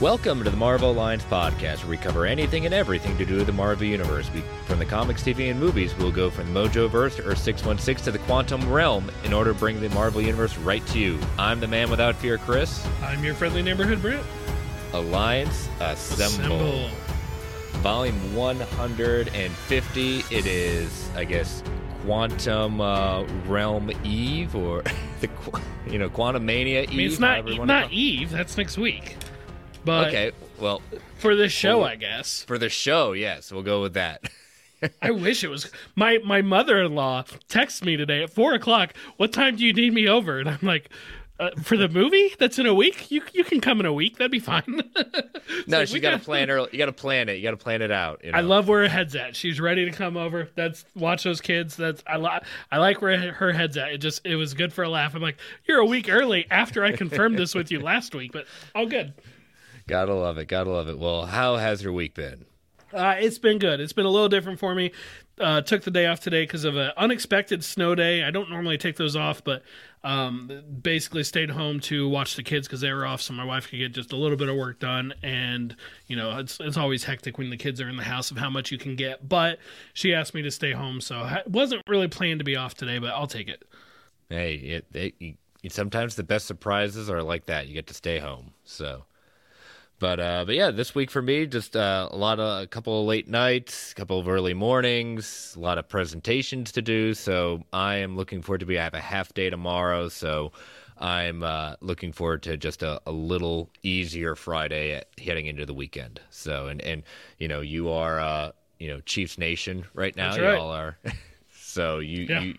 Welcome to the Marvel Alliance Podcast, where we cover anything and everything to do with the Marvel Universe. From the comics, TV, and movies, we'll go from the Mojoverse to Earth 616 to the Quantum Realm in order to bring the Marvel Universe right to you. I'm the man without fear, Chris. I'm your friendly neighborhood, Brent. Alliance Assemble. Volume 150. It is, I guess, Quantum Realm Eve, or the Quantumania Eve. I mean, it's not Eve. That's next week. But okay, well, for this show, I guess. For the show, yes, we'll go with that. I wish it was. My mother-in-law texts me today at 4 o'clock. What time do you need me over? And I'm like, For the movie that's in a week? You can come in a week. That'd be fine. No, like, she's got to plan early. You got to plan it. You got to plan it out. You know? I love where her head's at. She's ready to come over. That's watch those kids. That's I like where her head's at. It was good for a laugh. I'm like, you're a week early after I confirmed this with you last week, but all good. Gotta love it. Gotta love it. Well, how has your week been? It's been good. It's been a little different for me. Took the day off today because of an unexpected snow day. I don't normally take those off, but basically stayed home to watch the kids because they were off, so my wife could get just a little bit of work done. And you know, it's always hectic when the kids are in the house of how much you can get. But she asked me to stay home, so I wasn't really planned to be off today, but I'll take it. Hey, sometimes the best surprises are like that. You get to stay home, so. But yeah, this week for me, just a couple of late nights, a couple of early mornings, a lot of presentations to do. So I am looking forward I have a half day tomorrow, so I'm looking forward to just a little easier Friday heading into the weekend. So and you know, you are Chiefs Nation right now. That's right. Y'all are. So you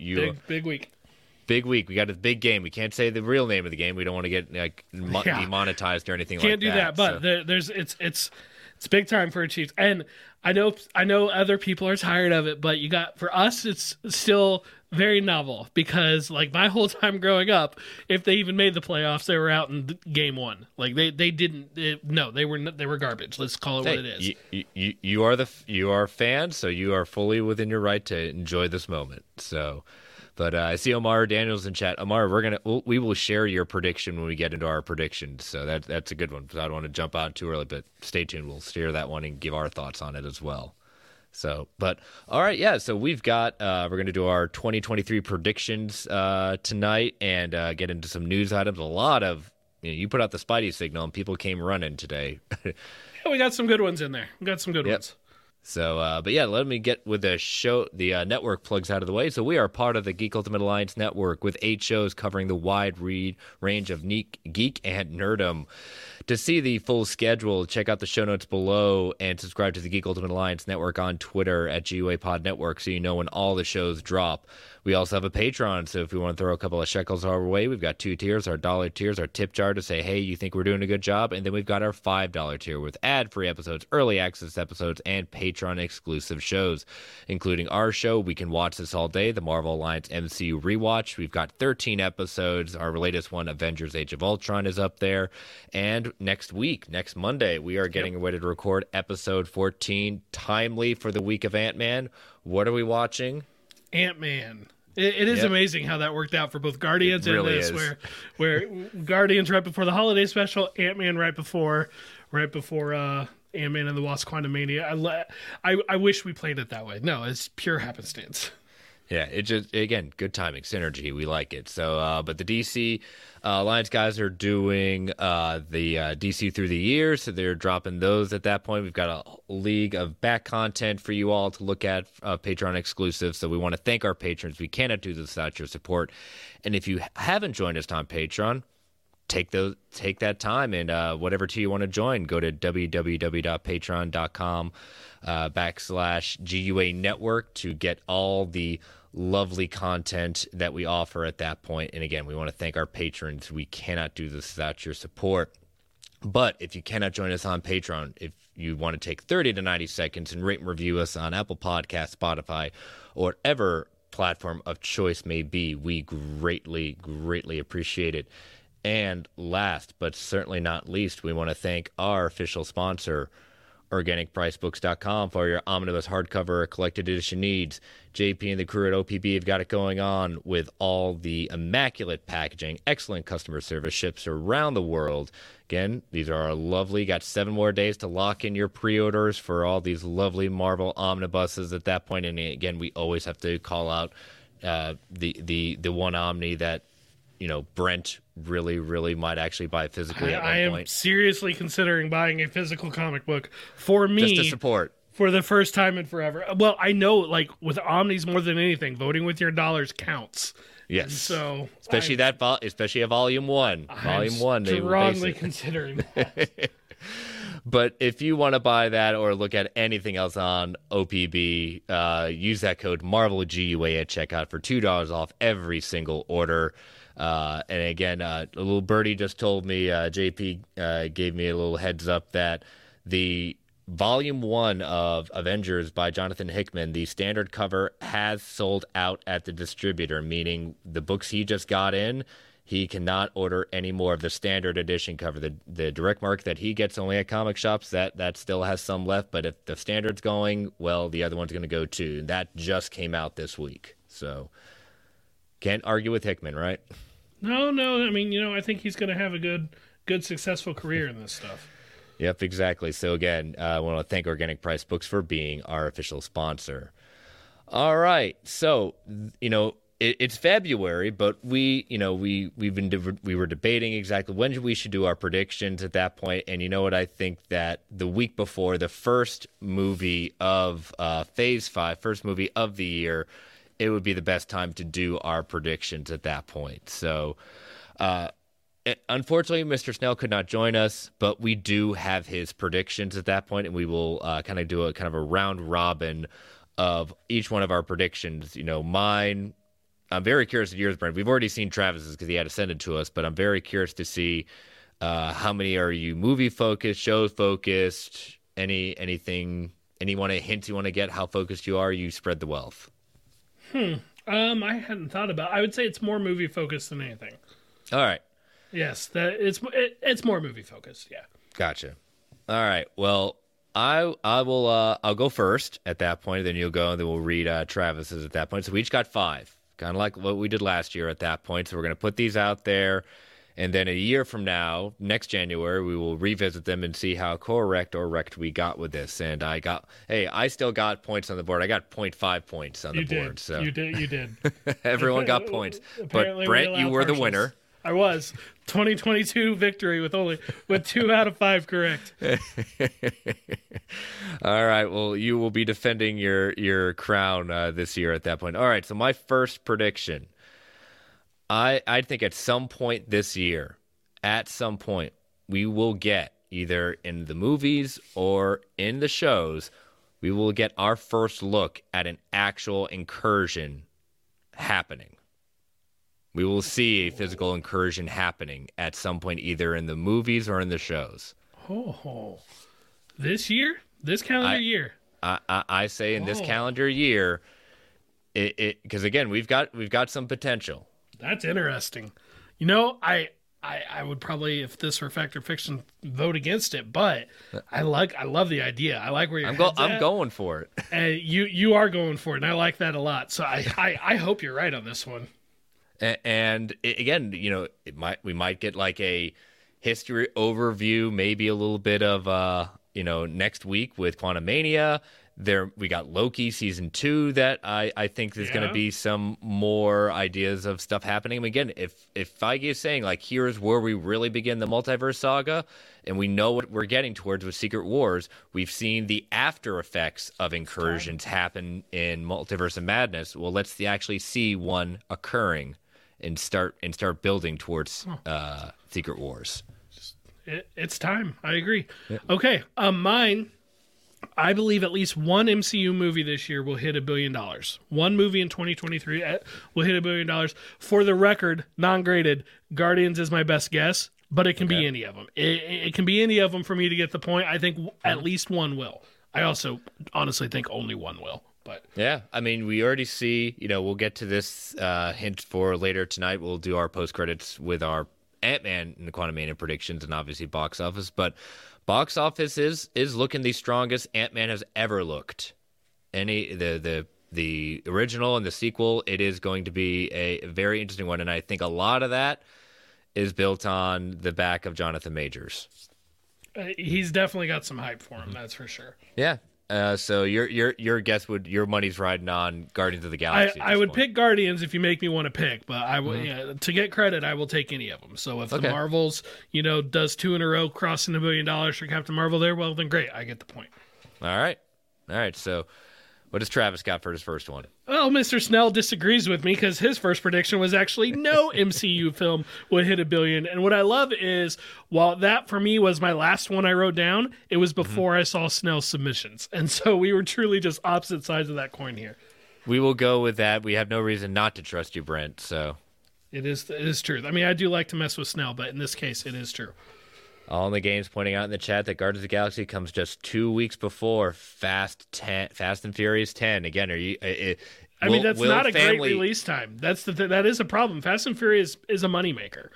big week. Big week. We got a big game. We can't say the real name of the game. We don't want to get demonetized or anything like that. Can't do that. But so. It's big time for a Chiefs. And I know other people are tired of it, but for us it's still very novel because like my whole time growing up, if they even made the playoffs, they were out in game one. Like they were garbage. Let's call it what it is. You are fans, so you are fully within your right to enjoy this moment. So. But I see Amara Daniels in chat. Amara, we will share your prediction when we get into our predictions. So that's a good one. I don't want to jump out too early, but stay tuned. We'll share that one and give our thoughts on it as well. So, but all right, yeah. So we've got we're going to do our 2023 predictions tonight and get into some news items. A lot of you put out the Spidey signal and people came running today. Yeah, we got some good ones in there. We got some good ones. So, but yeah, let me get with the show, the network plugs out of the way. So we are part of the Geek Ultimate Alliance Network with 8 shows covering the wide range of geek and nerdom. To see the full schedule, check out the show notes below and subscribe to the Geek Ultimate Alliance Network on Twitter at GUAPodNetwork so you know when all the shows drop. We also have a Patreon, so if you want to throw a couple of shekels our way, we've got 2 tiers, our $1 tiers, our tip jar to say, hey, you think we're doing a good job? And then we've got our $5 tier with ad-free episodes, early access episodes, and Patreon-exclusive shows, including our show, We Can Watch This All Day, the Marvel Alliance MCU Rewatch. We've got 13 episodes. Our latest one, Avengers Age of Ultron, is up there. And next Monday, we are getting ready to record episode 14, timely for the week of Ant-Man. What are we watching? Ant-Man. It is amazing how that worked out for both Guardians really and this, where Guardians right before the holiday special, Ant-Man right before Ant-Man and the Wasp: Quantumania. I wish we played it that way. No, it's pure happenstance. Yeah, it just, again, good timing, synergy. We like it. So, but the DC Alliance guys are doing the DC Through the Years, so they're dropping those at that point. We've got a league of back content for you all to look at, Patreon exclusive. So we want to thank our patrons. We cannot do this without your support. And if you haven't joined us on Patreon, take that time and whatever tier you want to join, go to www.patreon.com /GUA Network to get all the lovely content that we offer at that point. And again, we want to thank our patrons. We cannot do this without your support. But if you cannot join us on Patreon, if you want to take 30 to 90 seconds and rate and review us on Apple Podcasts, Spotify, or whatever platform of choice may be, we greatly, greatly appreciate it. And last, but certainly not least, we want to thank our official sponsor, OrganicPriceBooks.com, for your omnibus hardcover or collected edition needs. JP and the crew at OPB have got it going on with all the immaculate packaging, excellent customer service, ships around the world. Again, these are lovely. Got 7 more days to lock in your pre-orders for all these lovely Marvel omnibuses at that point. And again, we always have to call out the one omni that, Brent really, really might actually buy physically at one point. I am seriously considering buying a physical comic book for me. Just to support. For the first time in forever. Well, I know, like, with omnis more than anything, voting with your dollars counts. Yes. And so especially especially a volume one. Volume one. I'm strongly considering that. But if you want to buy that or look at anything else on OPB, use that code MARVELGUA at checkout for $2 off every single order. And again, a little birdie just told me, JP gave me a little heads up that the Volume 1 of Avengers by Jonathan Hickman, the standard cover, has sold out at the distributor, meaning the books he just got in, he cannot order any more of the standard edition cover. The direct mark that he gets only at comic shops, that still has some left, but if the standard's going, well, the other one's going to go too. That just came out this week, so can't argue with Hickman, right? No. I mean, I think he's going to have a good, successful career in this stuff. Yep, exactly. So again, I want to thank Organic Price Books for being our official sponsor. All right, so it's February, but we were debating exactly when we should do our predictions at that point. And you know what? I think that the week before, the first movie of Phase 5, first movie of the year, it would be the best time to do our predictions at that point. So, unfortunately, Mr. Snell could not join us, but we do have his predictions at that point, and we will kind of do a kind of a round robin of each one of our predictions. Mine. I'm very curious of yours, Brent. We've already seen Travis's because he had to send it to us, but I'm very curious to see how many are you movie focused, show focused, anything, hints you want to get how focused you are. You spread the wealth. I hadn't thought about it. I would say it's more movie focused than anything. All right. Yes, it's more movie focused. Yeah. Gotcha. All right. Well, I will I'll go first at that point. Then you'll go, and then we'll read Travis's at that point. So we each got 5. Kind of like what we did last year at that point. So we're going to put these out there. And then a year from now, next January, we will revisit them and see how correct or wrecked we got with this. And I still got points on the board. I got 0.5 points on the board. So You did. Everyone got points. But Brent, you were the winner. I was. 2022 victory with 2 out of 5 correct. All right. Well, you will be defending your crown this year at that point. All right. So my first prediction, I think at some point this year, we will get either in the movies or in the shows, we will get our first look at an actual incursion happening. We will see a physical incursion happening at some point, either in the movies or in the shows. Oh, this year? This calendar year? I say in this calendar year, because again, we've got some potential. That's interesting. I would probably, if this were fact or fiction, vote against it, but I love the idea. I like where I'm going for it. And you are going for it, and I like that a lot. So I hope you're right on this one. And again, we might get like a history overview, maybe a little bit of next week with Quantumania. There we got Loki season 2 that I think there's going to be some more ideas of stuff happening. I mean, again, if Feige is saying like here's where we really begin the multiverse saga, and we know what we're getting towards with Secret Wars, we've seen the after effects of incursions happen in Multiverse of Madness. Well, let's actually see one occurring and start building towards Secret Wars. It's time. I agree. Yeah. Okay, mine. I believe at least one MCU movie this year will hit $1 billion. One movie in 2023 will hit $1 billion. For the record, non-graded, Guardians is my best guess, but it can be any of them. It can be any of them for me to get the point. I think at least one will. I also honestly think only one will. But yeah, I mean, we already see, we'll get to this hint for later tonight. We'll do our post-credits with our Ant-Man and the Quantumania predictions and obviously box office, but box office is looking the strongest Ant-Man has ever looked. The original and the sequel, it is going to be a very interesting one, and I think a lot of that is built on the back of Jonathan Majors. He's definitely got some hype for him, that's for sure. Yeah. So your guess would your money's riding on Guardians of the Galaxy. I would pick Guardians if you make me want to pick, but I will to get credit. I will take any of them. So if the Marvels, does 2 in a row, crossing $1 billion for Captain Marvel there, well then great, I get the point. All right. So what does Travis got for his first one? Well, Mr. Snell disagrees with me because his first prediction was actually no MCU film would hit $1 billion. And what I love is while that for me was my last one I wrote down, it was before I saw Snell's submissions. And so we were truly just opposite sides of that coin here. We will go with that. We have no reason not to trust you, Brent. So It is true. I mean, I do like to mess with Snell, but in this case, it is true. All in the Game's pointing out in the chat that Guardians of the Galaxy comes just 2 weeks before Fast and Furious 10. Again, are you? That's not a great release time. That is a problem. Fast and Furious is a moneymaker.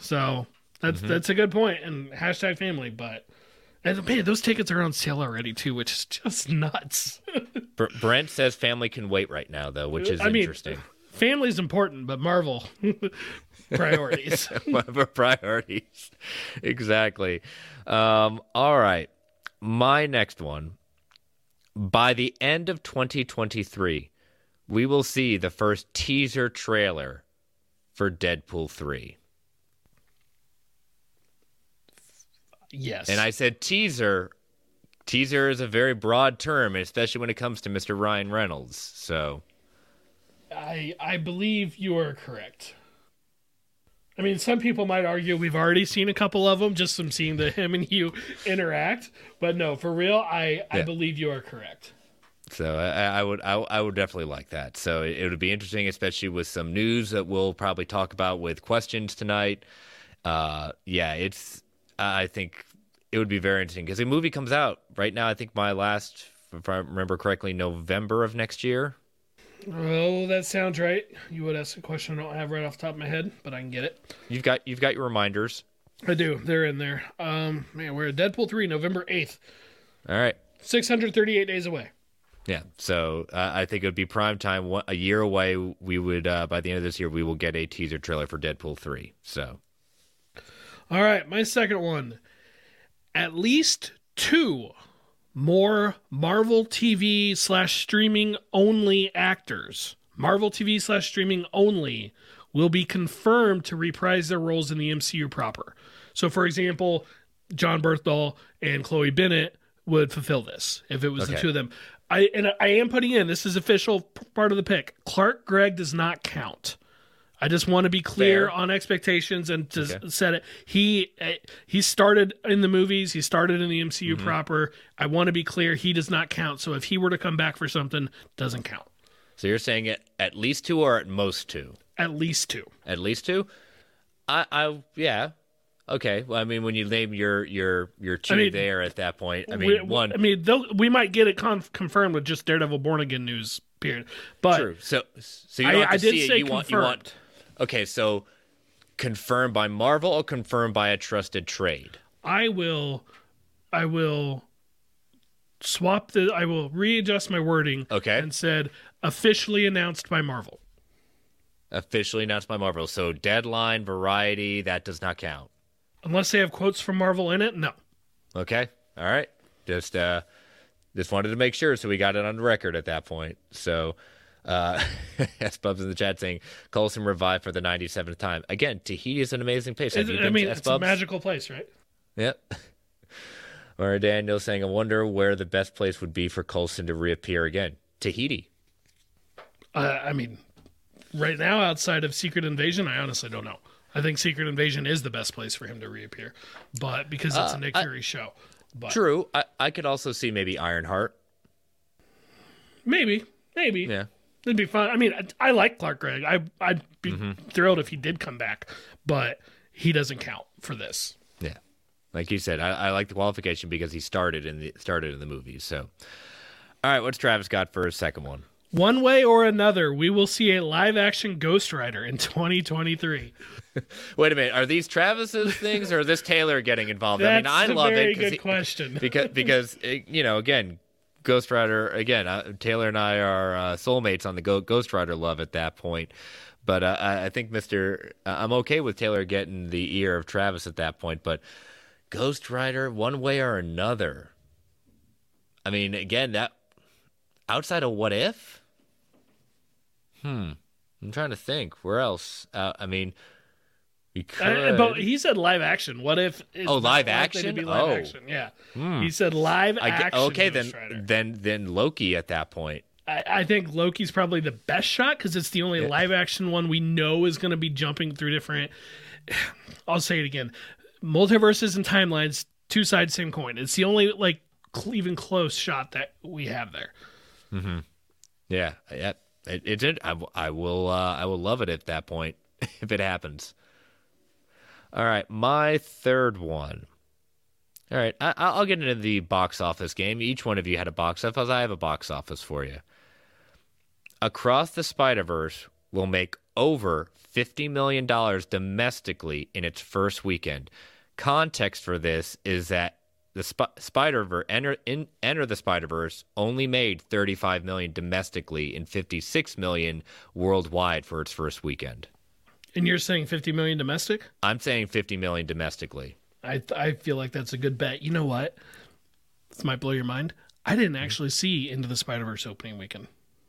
So that's a good point. And hashtag family, but. And man, those tickets are on sale already too, which is just nuts. Brent says family can wait right now, though, which is interesting. Family's important, but Marvel priorities. Whatever priorities, exactly. All right, my next one. By the end of 2023, we will see the first teaser trailer for Deadpool 3. Yes. And I said teaser. Teaser is a very broad term, especially when it comes to Mr. Ryan Reynolds. So I believe you are correct. I mean, some people might argue we've already seen a couple of them, just from seeing him and you interact. But no, for real, I believe you are correct. So I would definitely like that. So it would be interesting, especially with some news that we'll probably talk about with questions tonight. I think it would be very interesting because the movie comes out right now. I think if I remember correctly, November of next year. Oh, that sounds right. You would ask a question I don't have right off the top of my head, but I can get it. You've got your reminders. I do. They're in there. We're at Deadpool 3, November 8th. All right. 638 days away. Yeah. So I think it would be prime time. A year away, we would by the end of this year, we will get a teaser trailer for Deadpool 3. So. All right, my second one. At least 2 more Marvel TV / streaming only actors. Marvel TV / streaming only will be confirmed to reprise their roles in the MCU proper. So, for example, John Berthal and Chloe Bennett would fulfill this if it was the two of them. I am putting in, this is official part of the pick, Clark Gregg does not count. I just want to be clear on expectations and to set it. He started in the movies. He started in the MCU proper. I want to be clear. He does not count. So if he were to come back for something, doesn't count. So you're saying at least 2 or at most 2? At least 2. At least 2? Yeah. Okay. Well, I mean, when you name your 2 there at that point, one. I mean, we might get it confirmed with just Daredevil Born Again news. Period. But true. So you don't have to see it. You want. Okay, so confirmed by Marvel or confirmed by a trusted trade? I will swap the. I will readjust my wording. Okay. And said officially announced by Marvel. Officially announced by Marvel. So Deadline, Variety, that does not count. Unless they have quotes from Marvel in it, no. Okay. All right. Just wanted to make sure, so we got it on record at that point. So, as Bubs in the chat saying, Coulson revived for the 97th time. Again, Tahiti is an amazing place. It's a magical place, right? Yep. Or Daniel saying, I wonder where the best place would be for Coulson to reappear again. Tahiti. Right now, outside of Secret Invasion, I honestly don't know. I think Secret Invasion is the best place for him to reappear, but because it's a Nick Fury show. But. True. I could also see maybe Ironheart. Maybe. Yeah. It'd be fun. I mean, I like Clark Gregg. I'd be thrilled if he did come back, but he doesn't count for this. Yeah. Like you said, I like the qualification because he started in the movie. So, all right, what's Travis got for his second one? One way or another, we will see a live-action Ghost Rider in 2023. Wait a minute. Are these Travis's things or is this Taylor getting involved? I love it. That's a very good question. Because you know, again, Ghost Rider, Taylor and I are soulmates on the Ghost Rider love at that point. But I think I'm okay with Taylor getting the ear of Travis at that point. But Ghost Rider, one way or another. I mean, again, that outside of What If? I'm trying to think. Where else? We could. But he said live action. What if? Live action? Action. Yeah. He said live action. Okay, then Loki at that point. I think Loki's probably the best shot because it's the only live action one we know is going to be jumping through different. I'll say it again. Multiverses and timelines, two sides, same coin. It's the only even close shot that we have there. Yeah. I will love it at that point. if it happens. All right, my third one. All right, I'll get into the box office game. Each one of you had a box office. I have a box office for you. Across the Spider-Verse will make over $50 million domestically in its first weekend. Context for this is that the Spider-Verse, Enter the Spider-Verse only made $35 million domestically and $56 million worldwide for its first weekend. And you're saying $50 million domestic? I'm saying $50 million domestically. I feel like that's a good bet. You know what? This might blow your mind. I didn't actually see Into the Spider-Verse opening weekend.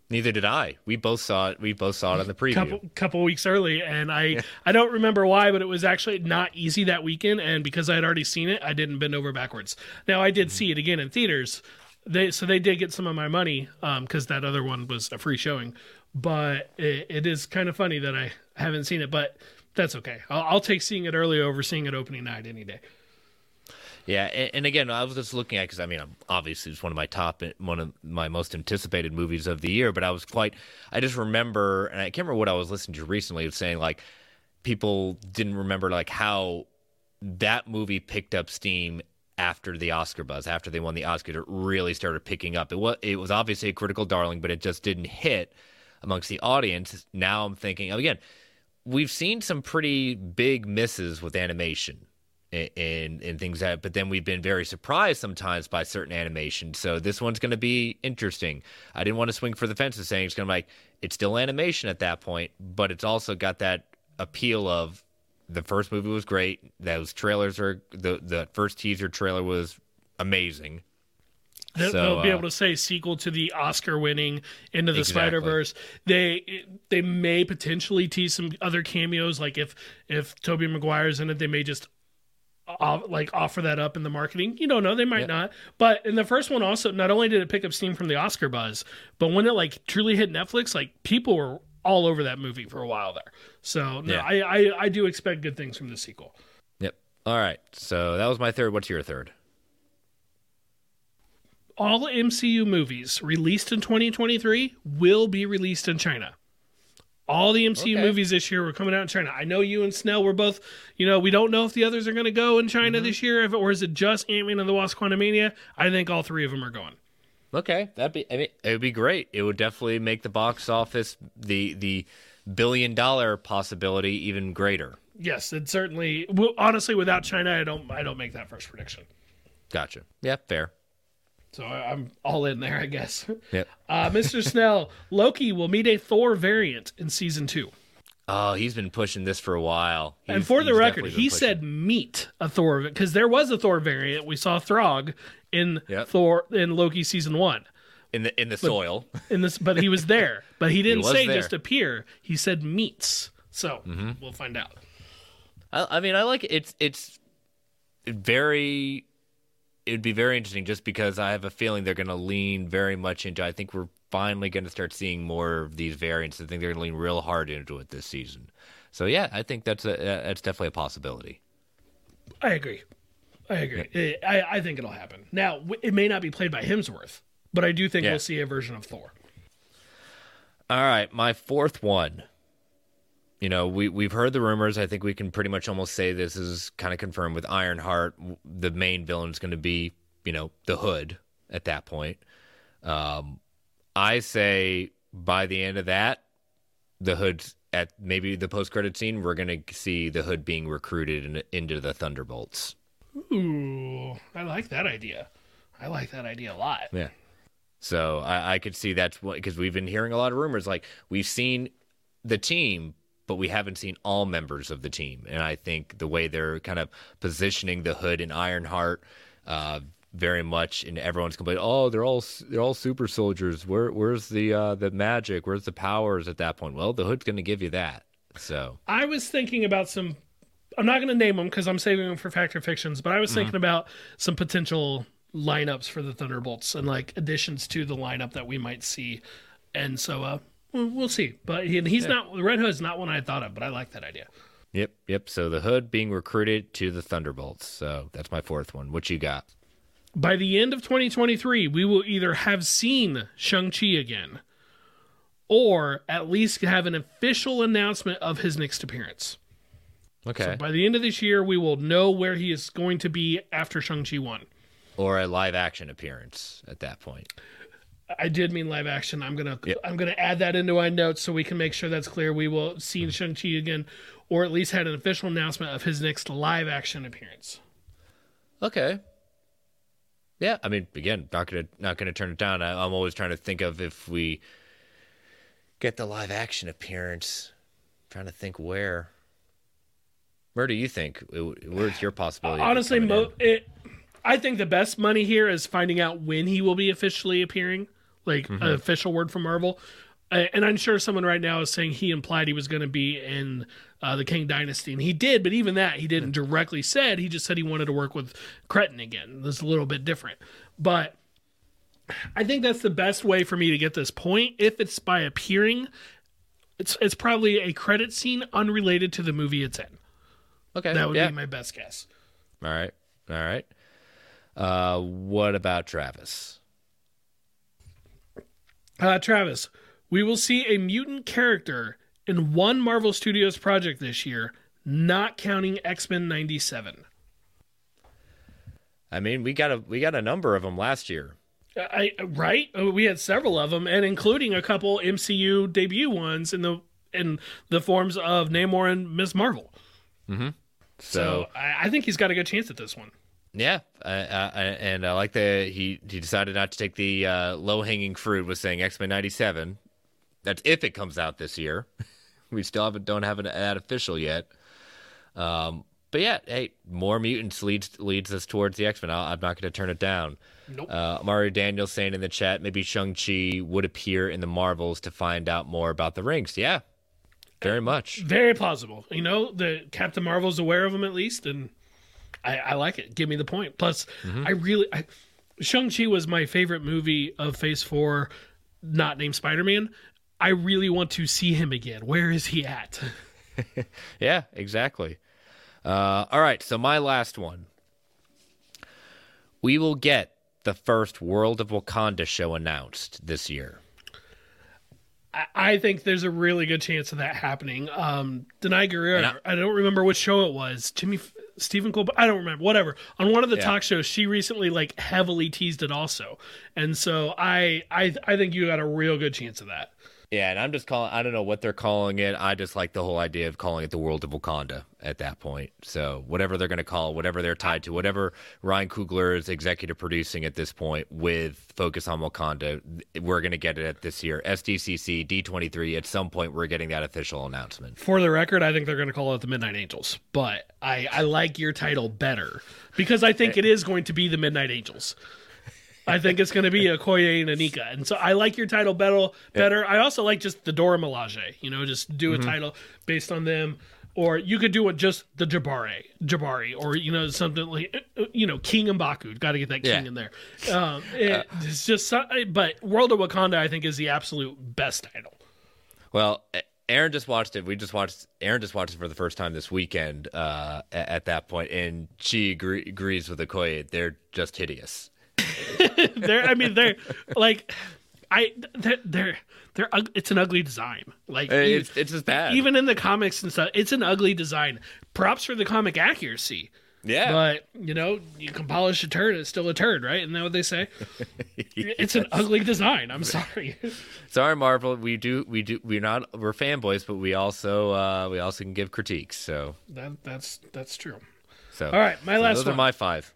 Neither did I. We both saw it. We both saw it on the preview. Couple weeks early, and I don't remember why, but it was actually not easy that weekend. And because I had already seen it, I didn't bend over backwards. Now I did see it again in theaters. They did get some of my money because that other one was a free showing. But it is kind of funny that I haven't seen it, but that's okay. I'll take seeing it early over seeing it opening night any day. Yeah, and again, I was just looking at, because I mean, obviously it's one of my most anticipated movies of the year, but I just remember, and I can't remember what I was listening to recently, of saying like people didn't remember like how that movie picked up steam after the Oscar buzz, after they won the Oscar, it really started picking up. It was obviously a critical darling, but it just didn't hit amongst the audience. Now I'm thinking, again, we've seen some pretty big misses with animation. And things that, but then we've been very surprised sometimes by certain animation. So this one's going to be interesting. I didn't want to swing for the fences saying it's going to be like, it's still animation at that point, but it's also got that appeal of the first movie was great. Those trailers are the first teaser trailer was amazing. They'll be able to say sequel to the Oscar-winning Into the Spider-Verse. They may potentially tease some other cameos. Like if Tobey Maguire's in it, they may just offer that up in the marketing. You don't know, they might not. But in the first one also, not only did it pick up steam from the Oscar buzz, but when it like truly hit Netflix, like people were all over that movie for a while there. So no, I do expect good things from the sequel. Yep. All right. So that was my third. What's your third? All MCU movies released in 2023 will be released in China. All the MCU movies this year were coming out in China. I know you and Snell were both, we don't know if the others are going to go in China this year, or is it just Ant-Man and the Wasp: Quantumania? I think all three of them are going. Okay, it would be great. It would definitely make the box office, the $1 billion possibility, even greater. Yes, it certainly. Well, honestly, without China, I don't make that first prediction. Gotcha. Yeah, fair. So I'm all in there, I guess. Yep. Mr. Snell, Loki will meet a Thor variant in season 2. Oh, he's been pushing this for a while. And for the record, he said meet a Thor, because there was a Thor variant. We saw Throg in Thor in Loki season 1. In the soil. But he was there. But he didn't say just appear. He said meets. So we'll find out. I mean, I like it. It's very. It'd be very interesting just because I have a feeling they're going to lean very much into. I think we're finally going to start seeing more of these variants. I think they're going to lean real hard into it this season. So yeah, I think that's definitely a possibility. I agree. Yeah. I think it'll happen. Now it may not be played by Hemsworth, but I do think we'll see a version of Thor. All right, my fourth one. We've heard the rumors. I think we can pretty much almost say this is kind of confirmed with Ironheart. The main villain is going to be, the Hood at that point. I say by the end of that, the Hood's at maybe the post-credit scene, we're going to see the Hood being recruited into the Thunderbolts. Ooh, I like that idea. I like that idea a lot. Yeah. So I could see that's what, because we've been hearing a lot of rumors. Like we've seen the team, but we haven't seen all members of the team. And I think the way they're kind of positioning the Hood and Ironheart very much, and everyone's complaining, oh, they're all super soldiers. Where's the magic? Where's the powers at that point? Well, the Hood's going to give you that. So I was thinking about some. I'm not going to name them because I'm saving them for fact or fictions. But I was thinking about some potential lineups for the Thunderbolts and like additions to the lineup that we might see. And so, we'll see, but he's not. The Red Hood's not one I thought of, but I like that idea. Yep. So the Hood being recruited to the Thunderbolts. So that's my fourth one. What you got? By the end of 2023, we will either have seen Shang-Chi again, or at least have an official announcement of his next appearance. Okay. So by the end of this year, we will know where he is going to be after Shang-Chi 1. Or a live action appearance at that point. I did mean live action. I'm gonna add that into my notes so we can make sure that's clear. We will see Shang-Chi again, or at least had an official announcement of his next live action appearance. Okay. Yeah, I mean, again, not gonna turn it down. I'm always trying to think of if we get the live action appearance. I'm trying to think where. Where do you think? Where's your possibility? Honestly, I think the best money here is finding out when he will be officially appearing, like an official word from Marvel. And I'm sure someone right now is saying he implied he was going to be in the King Dynasty, and he did, but even that he didn't directly said. He just said he wanted to work with Cretin again. That's a little bit different, but I think that's the best way for me to get this point. If it's by appearing, it's probably a credit scene unrelated to the movie it's in. Okay, that would be my best guess. All right. What about Travis? Travis, we will see a mutant character in one Marvel Studios project this year, not counting X-Men 97. I mean, we got a number of them last year. We had several of them, and including a couple MCU debut ones in the forms of Namor and Ms. Marvel. Mm-hmm. So I think he's got a good chance at this one. Yeah, and I like that he decided not to take the low-hanging fruit with saying X-Men 97. That's if it comes out this year. We still don't have that official yet. But yeah, hey, more mutants leads us towards the X-Men. I'm not going to turn it down. Nope. Mario Daniels saying in the chat, maybe Shang-Chi would appear in the Marvels to find out more about the rings. Yeah, very much. Very plausible. You know, the Captain Marvel's aware of him at least, and... I like it. Give me the point. Plus, Shang-Chi was my favorite movie of Phase 4, not named Spider-Man. I really want to see him again. Where is he at? Yeah, exactly. All right, so my last one. We will get the first World of Wakanda show announced this year. I think there's a really good chance of that happening. Denai Guerrero, I don't remember which show it was. Stephen Colbert, I don't remember, whatever. On one of the talk shows, she recently heavily teased it also. And so I think you got a real good chance of that. Yeah, and I'm just I don't know what they're calling it. I just like the whole idea of calling it the World of Wakanda at that point. So whatever they're going to call, whatever they're tied to, whatever Ryan Coogler is executive producing at this point with focus on Wakanda, we're going to get it at this year. SDCC, D23, at some point we're getting that official announcement. For the record, I think they're going to call it the Midnight Angels, but I like your title better because I think it is going to be the Midnight Angels. I think it's going to be Okoye and Anika. And so I like your title better. I also like just the Dora Milaje, just do a title based on them. Or you could do it just the Jabari, or, something like, King M'Baku. Got to get that King in there. It's just, but World of Wakanda, I think, is the absolute best title. Well, Aaron just watched it. Aaron just watched it for the first time this weekend at that point, and she agrees with Okoye. They're just hideous. It's an ugly design. It's just bad. Even in the comics and stuff, it's an ugly design. Props for the comic accuracy. Yeah, but you can polish a turd; it's still a turd, right? Isn't that what they say? Yes. It's an ugly design. I'm sorry. Sorry, Marvel. We're fanboys, but we also can give critiques. So that's true. So all right, my last. Those one. Are my five.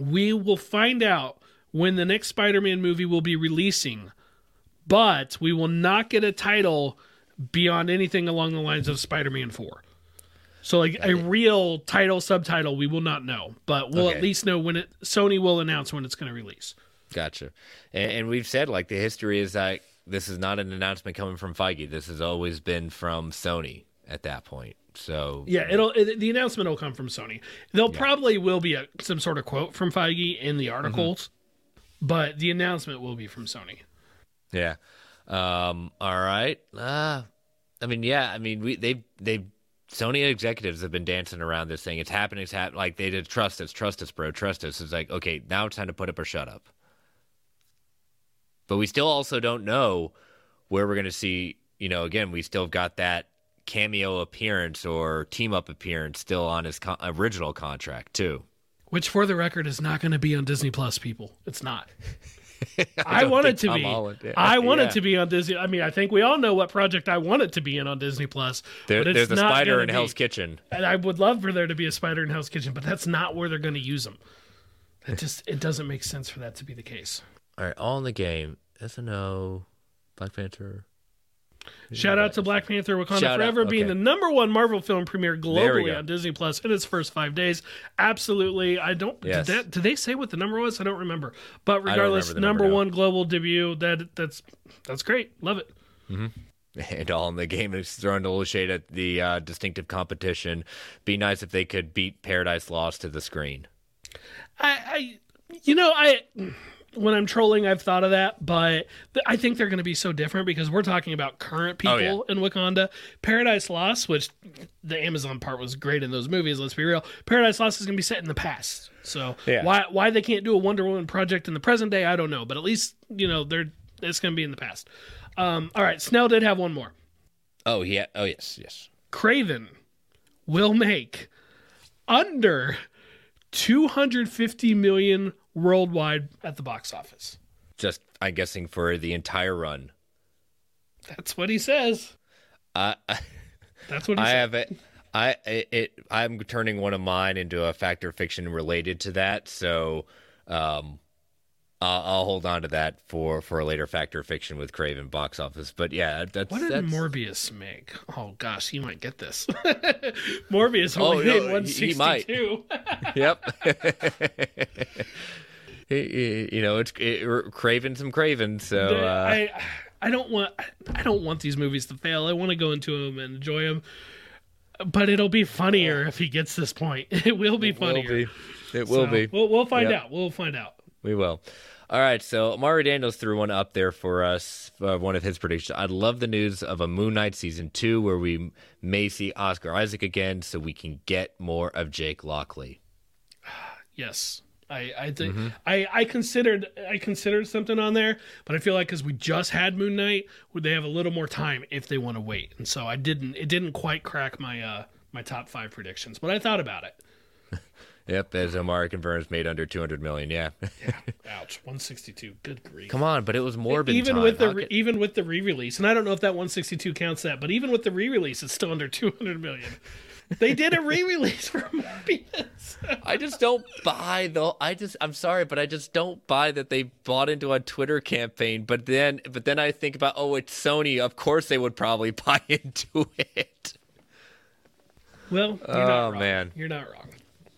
We will find out when the next Spider-Man movie will be releasing, but we will not get a title beyond anything along the lines of Spider-Man 4. So a real title, subtitle, we will not know, but we'll at least know when Sony will announce when it's going to release. Gotcha. And we've said the history is this is not an announcement coming from Feige. This has always been from Sony at that point. So yeah, the announcement will come from Sony. There'll probably will be some sort of quote from Feige in the articles, but the announcement will be from Sony. Yeah. All right. Sony executives have been dancing around this thing. It's happening. It's happening. They did trust us, bro. Trust us. It's okay, now it's time to put up or shut up. But we still also don't know where we're going to see, you know, again, we still got that cameo appearance or team-up appearance still on his original contract, too. Which, for the record, is not going to be on Disney Plus, people. It's not. I want it to Tom be. Holland, yeah. I want it to be on Disney. I mean, I think we all know what project I want it to be in on Disney Plus. There's a spider in Hell's Kitchen, and I would love for there to be a spider in Hell's Kitchen, but that's not where they're going to use them. It doesn't make sense for that to be the case. All right, all in the game. SNO, Black Panther. Shout out to Black Panther: Wakanda Forever being the #1 Marvel film premiere globally on Disney Plus in its first 5 days. Absolutely. I don't did they say what the number was? I don't remember. But regardless, number one global debut. That's great. Love it. Mm-hmm. And all in the game is throwing a little shade at the distinctive competition. Be nice if they could beat Paradise Lost to the screen. When I'm trolling, I've thought of that, but I think they're going to be so different because we're talking about current people in Wakanda. Paradise Lost, which the Amazon part was great in those movies, let's be real. Paradise Lost is going to be set in the past. So why they can't do a Wonder Woman project in the present day, I don't know. But at least, you know, it's going to be in the past. All right, Snell did have one more. Oh, yeah. Oh, yes. Kraven will make under $250 million worldwide at the box office. Just, I'm guessing, for the entire run. That's what he says. That's what he said. I'm turning one of mine into a fact or fiction related to that, so I'll hold on to that for a later fact or fiction with Kraven box office. But yeah, what did Morbius make? Oh gosh, he might get this. Morbius only made 162. Yep. You know, it's Kraven some Kraven. So I don't want these movies to fail. I want to go into them and enjoy them. But it'll be funnier if he gets this point. It will be funnier. It will be. We'll find out. We'll find out. We will. All right, so Mario Daniels threw one up there for us, one of his predictions. I'd love the news of a Moon Knight Season 2 where we may see Oscar Isaac again so we can get more of Jake Lockley. Yes. I think mm-hmm. I considered something on there, but I feel like because we just had Moon Knight, would they have a little more time if they want to wait? And so it didn't quite crack my my top five predictions, but I thought about it. Yep, as Omari confirms, made under $200 million. Yeah. Ouch. 162. Good grief. Come on, but it was Morbid. Even time. Even with the re-release, and I don't know if that 162 counts that, but even with the re-release, it's still under $200 million. They did a re-release for Morbius. I just don't buy though. I'm sorry, but I just don't buy that they bought into a Twitter campaign. But then I think about it's Sony. Of course, they would probably buy into it. Well, you're not wrong.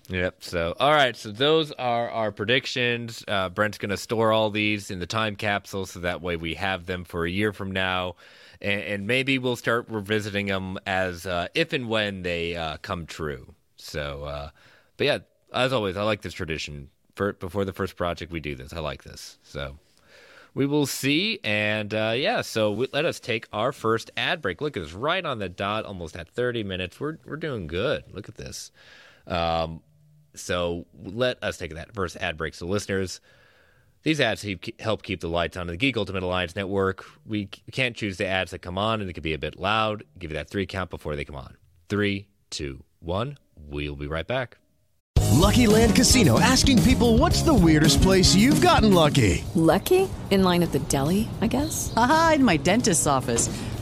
Yep. So, all right. So those are our predictions. Brent's going to store all these in the time capsule, so that way we have them for a year from now, and maybe we'll start revisiting them as if and when they come true. So, but yeah, as always, I like this tradition. Before the first project, we do this. I like this. So we will see. And let us take our first ad break. Look at this, right on the dot, almost at 30 minutes. We're doing good. Look at this. So let us take that first ad break. So listeners, these ads help keep the lights on in the Geek Ultimate Alliance Network. We can't choose the ads that come on, and they can be a bit loud. Give you that 3 count before they come on. 3, 2, 1. We'll be right back. Lucky Land Casino, asking people, what's the weirdest place you've gotten lucky? Lucky? In line at the deli, I guess? Aha, in my dentist's office.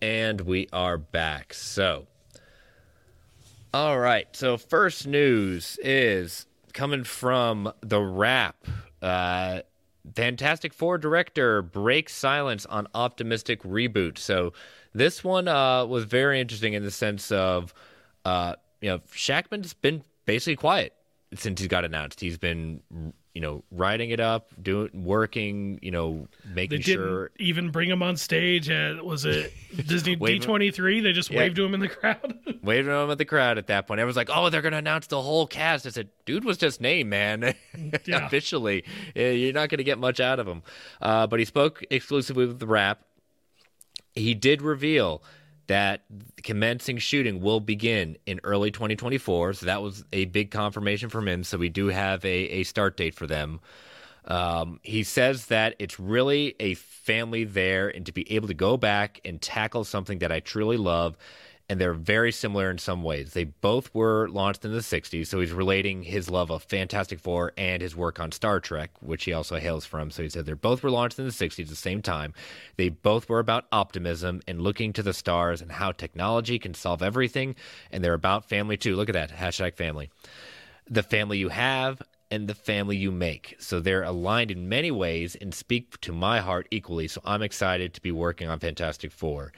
And we are back. So All right, so first news is coming from The Wrap. Fantastic Four director breaks silence on optimistic reboot. So this one was very interesting in the sense of, Shackman's been basically quiet since he got announced. He's been, writing it up, working, making sure. They didn't even bring him on stage at, was it Disney D23? They just waved to him in the crowd. Waved to him at the crowd at that point. Everyone's like, oh, they're going to announce the whole cast. I said, dude was just named, man. Yeah. Officially. You're not going to get much out of him. But he spoke exclusively with The Wrap. He did reveal that commencing shooting will begin in early 2024. So that was a big confirmation from him. So we do have a start date for them. He says that it's really a family there, and to be able to go back and tackle something that I truly love. And they're very similar in some ways. They both were launched in the 60s. So he's relating his love of Fantastic Four and his work on Star Trek, which he also hails from. So he said they both were launched in the 60s at the same time. They both were about optimism and looking to the stars and how technology can solve everything. And they're about family too. Look at that. #family. The family you have and the family you make. So they're aligned in many ways and speak to my heart equally. So I'm excited to be working on Fantastic Four.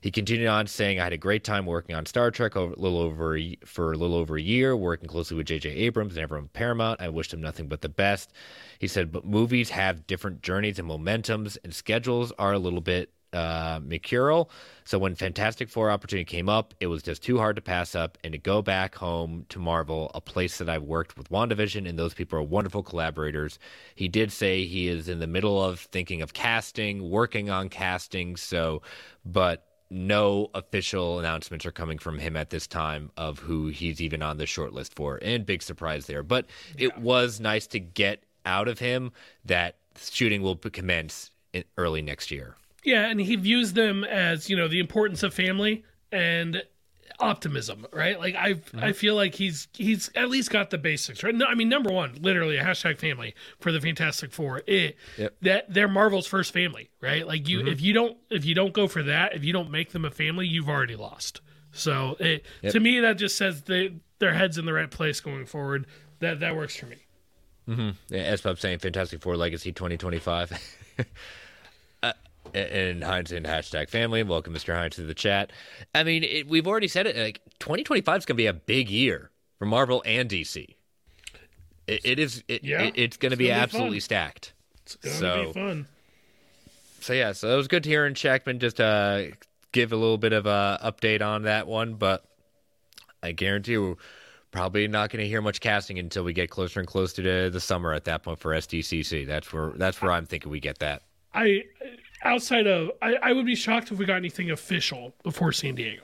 He continued on saying, I had a great time working on Star Trek for a little over a year, working closely with J.J. Abrams and everyone at Paramount. I wished him nothing but the best. He said, but movies have different journeys and momentums, and schedules are a little bit mercurial. So when Fantastic Four opportunity came up, it was just too hard to pass up and to go back home to Marvel, a place that I've worked with WandaVision, and those people are wonderful collaborators. He did say he is in the middle of thinking of casting, working on casting, but no official announcements are coming from him at this time of who he's even on the short list for, and big surprise there. But it was nice to get out of him that shooting will commence in early next year. Yeah, and he views them as, the importance of family and optimism, right? Like I feel like he's at least got the basics, right? No, I mean, number one, literally a #family for the Fantastic Four. That they're Marvel's first family, right? Like if you don't go for that, if you don't make them a family, you've already lost. So to me, that just says their head's in the right place going forward. That works for me. Mm-hmm. Yeah, as Pub's saying, Fantastic Four Legacy 2025. And Heinz and #family. Welcome, Mr. Heinz, to the chat. I mean, we've already said it. Like 2025 is going to be a big year for Marvel and DC. It is. It's going to be absolutely stacked. It's going to be fun. So it was good to hear Shackman just give a little bit of a update on that one. But I guarantee we're probably not going to hear much casting until we get closer and closer to the summer. At that point, for SDCC, that's where I'm thinking we get that. I would be shocked if we got anything official before San Diego.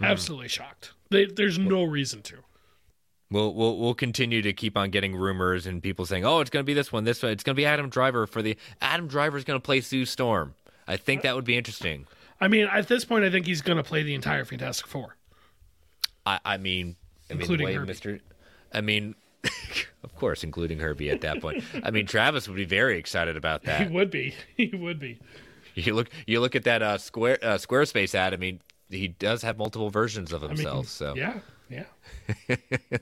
Absolutely shocked. There's no reason to. We'll continue to keep on getting rumors and people saying, oh, it's going to be this one, this one. It's going to be Adam Driver Adam Driver's going to play Sue Storm. I think that would be interesting. I mean, at this point, I think he's going to play the entire Fantastic Four. Of course, including Herbie at that point. I mean, Travis would be very excited about that. He would be. You look at that Squarespace ad. I mean, he does have multiple versions of himself. Yeah.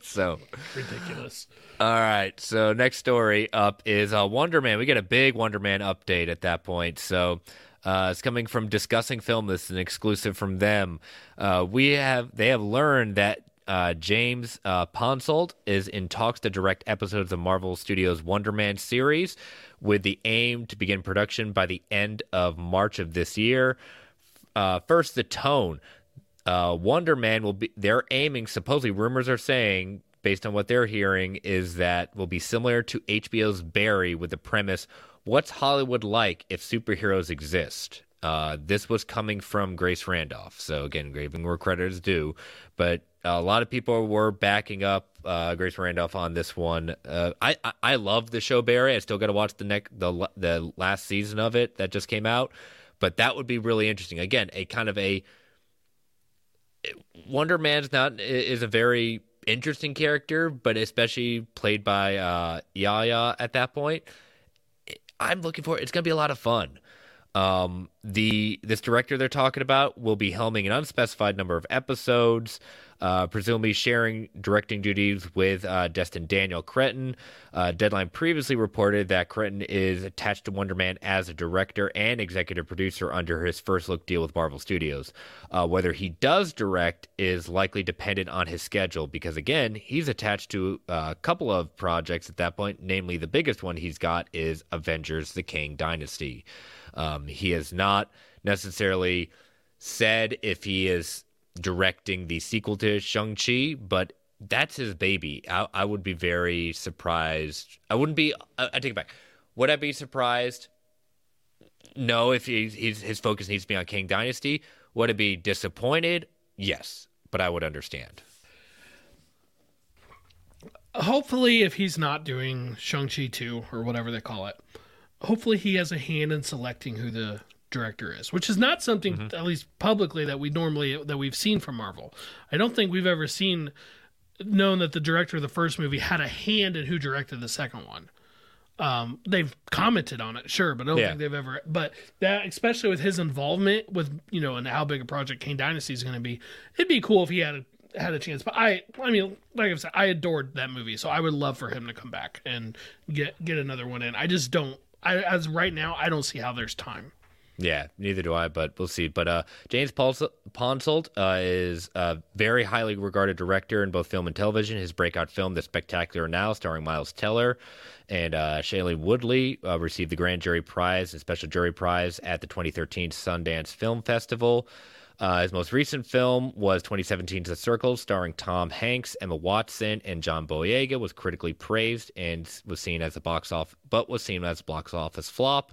So ridiculous. All right. So next story up is Wonder Man. We get a big Wonder Man update at that point. So. It's coming from Discussing Film. This is an exclusive from them. They have learned that James Ponsoldt is in talks to direct episodes of Marvel Studios' Wonder Man series with the aim to begin production by the end of March of this year. First, the tone. Wonder Man will be, they're aiming, supposedly rumors are saying, based on what they're hearing, is that will be similar to HBO's Barry with the premise, what's Hollywood like if superheroes exist? This was coming from Grace Randolph. So again, giving where credit is due, but a lot of people were backing up Grace Randolph on this one. I love the show Barry. I still got to watch the last season of it that just came out, but that would be really interesting. Again, a kind of a Wonder Man's is a very interesting character, but especially played by Yaya at that point. I'm looking for it. It's going to be a lot of fun. This director they're talking about will be helming an unspecified number of episodes, presumably sharing directing duties with Destin Daniel Cretton. Deadline previously reported that Cretton is attached to Wonder Man as a director and executive producer under his first look deal with Marvel Studios. Whether he does direct is likely dependent on his schedule because, again, he's attached to a couple of projects at that point, namely the biggest one he's got is Avengers: The Kang Dynasty. He has not necessarily said if he is directing the sequel to Shang-Chi, but that's his baby. I would be very surprised. I take it back. Would I be surprised? No, if his focus needs to be on Kang Dynasty. Would I be disappointed? Yes, but I would understand. Hopefully, if he's not doing Shang-Chi 2 or whatever they call it, hopefully he has a hand in selecting who the director is, which is not something, at least publicly, that we've seen from Marvel. I don't think we've ever known that the director of the first movie had a hand in who directed the second one. They've commented on it, sure, but I don't think they've ever. But that, especially with his involvement with, and how big a project Kang Dynasty is going to be, it'd be cool if he had a chance. But I mean, like I've said, I adored that movie, so I would love for him to come back and get another one in. I just don't. As right now, I don't see how there's time. Yeah, neither do I, but we'll see. But James Ponsoldt is a very highly regarded director in both film and television. His breakout film, The Spectacular Now, starring Miles Teller and Shailene Woodley, received the Grand Jury Prize and Special Jury Prize at the 2013 Sundance Film Festival. His most recent film was 2017's The Circle, starring Tom Hanks, Emma Watson, and John Boyega, was critically praised and was seen as a box office flop.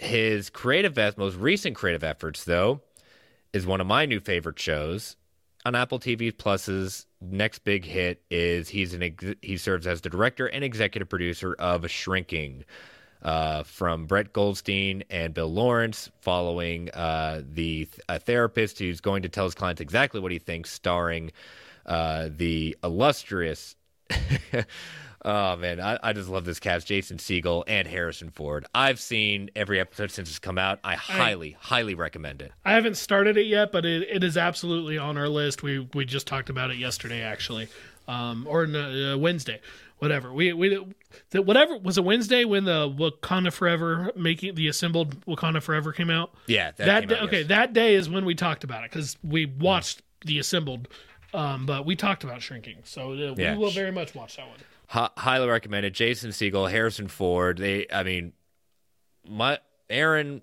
His most recent creative efforts, though, is one of my new favorite shows. On Apple TV Plus's next big hit is he serves as the director and executive producer of Shrinking, from Brett Goldstein and Bill Lawrence, following a therapist who's going to tell his clients exactly what he thinks, starring the illustrious... Oh, man, I just love this cast. Jason Segel and Harrison Ford. I've seen every episode since it's come out. I highly recommend it. I haven't started it yet, but it is absolutely on our list. We just talked about it yesterday, actually, Wednesday. Whatever whatever was a Wednesday when the Wakanda Forever assembled Wakanda Forever came out. Yeah, that day, out, okay. Yes. That day is when we talked about it because we watched the assembled, but we talked about Shrinking, so we will very much watch that one. Highly recommended. Jason Segel, Harrison Ford. Erin,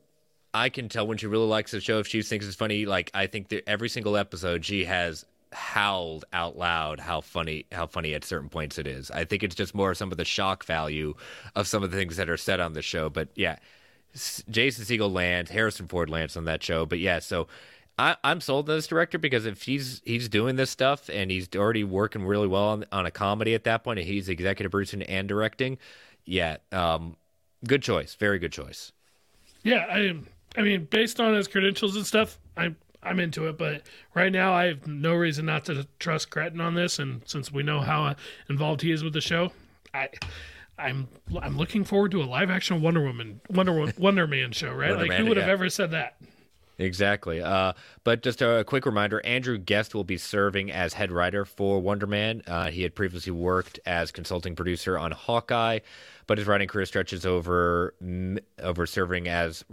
I can tell when she really likes the show if she thinks it's funny. Like I think that every single episode she has howled out loud how funny at certain points it is. I think it's just more some of the shock value of some of the things that are said on the show. But yeah, Jason Segel lands, Harrison Ford lands on that show. But yeah, so I'm sold on this director because if he's doing this stuff and he's already working really well on a comedy at that point and he's executive producing and directing, good choice, very good choice. Yeah, I mean, based on his credentials and stuff, I'm into it, but right now I have no reason not to trust Cretton on this, and since we know how involved he is with the show, I'm looking forward to a live action Wonder Man show, right? Wonder like Man, who would have ever said that? Exactly. But just a quick reminder, Andrew Guest will be serving as head writer for Wonder Man. He had previously worked as consulting producer on Hawkeye, but his writing career stretches over serving as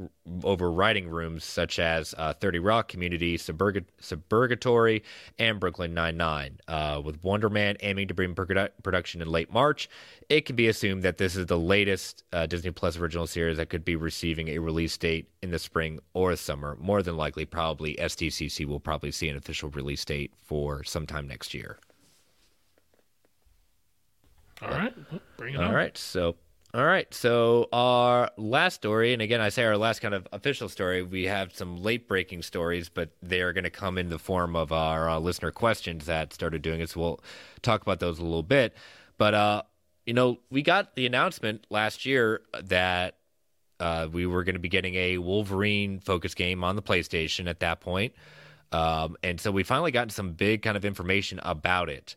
over writing rooms such as 30 Rock, Community, Suburgatory, and Brooklyn Nine-Nine. With Wonder Man aiming to bring production in late March, it can be assumed that this is the latest Disney Plus original series that could be receiving a release date in the spring or summer. More than likely, probably SDCC will probably see an official release date for sometime next year. All right, bring it on. All right, so our last story, and again, I say our last kind of official story, we have some late-breaking stories, but they're going to come in the form of our listener questions that started doing it, so we'll talk about those a little bit. But, we got the announcement last year that we were going to be getting a Wolverine-focused game on the PlayStation at that point, and so we finally got some big kind of information about it.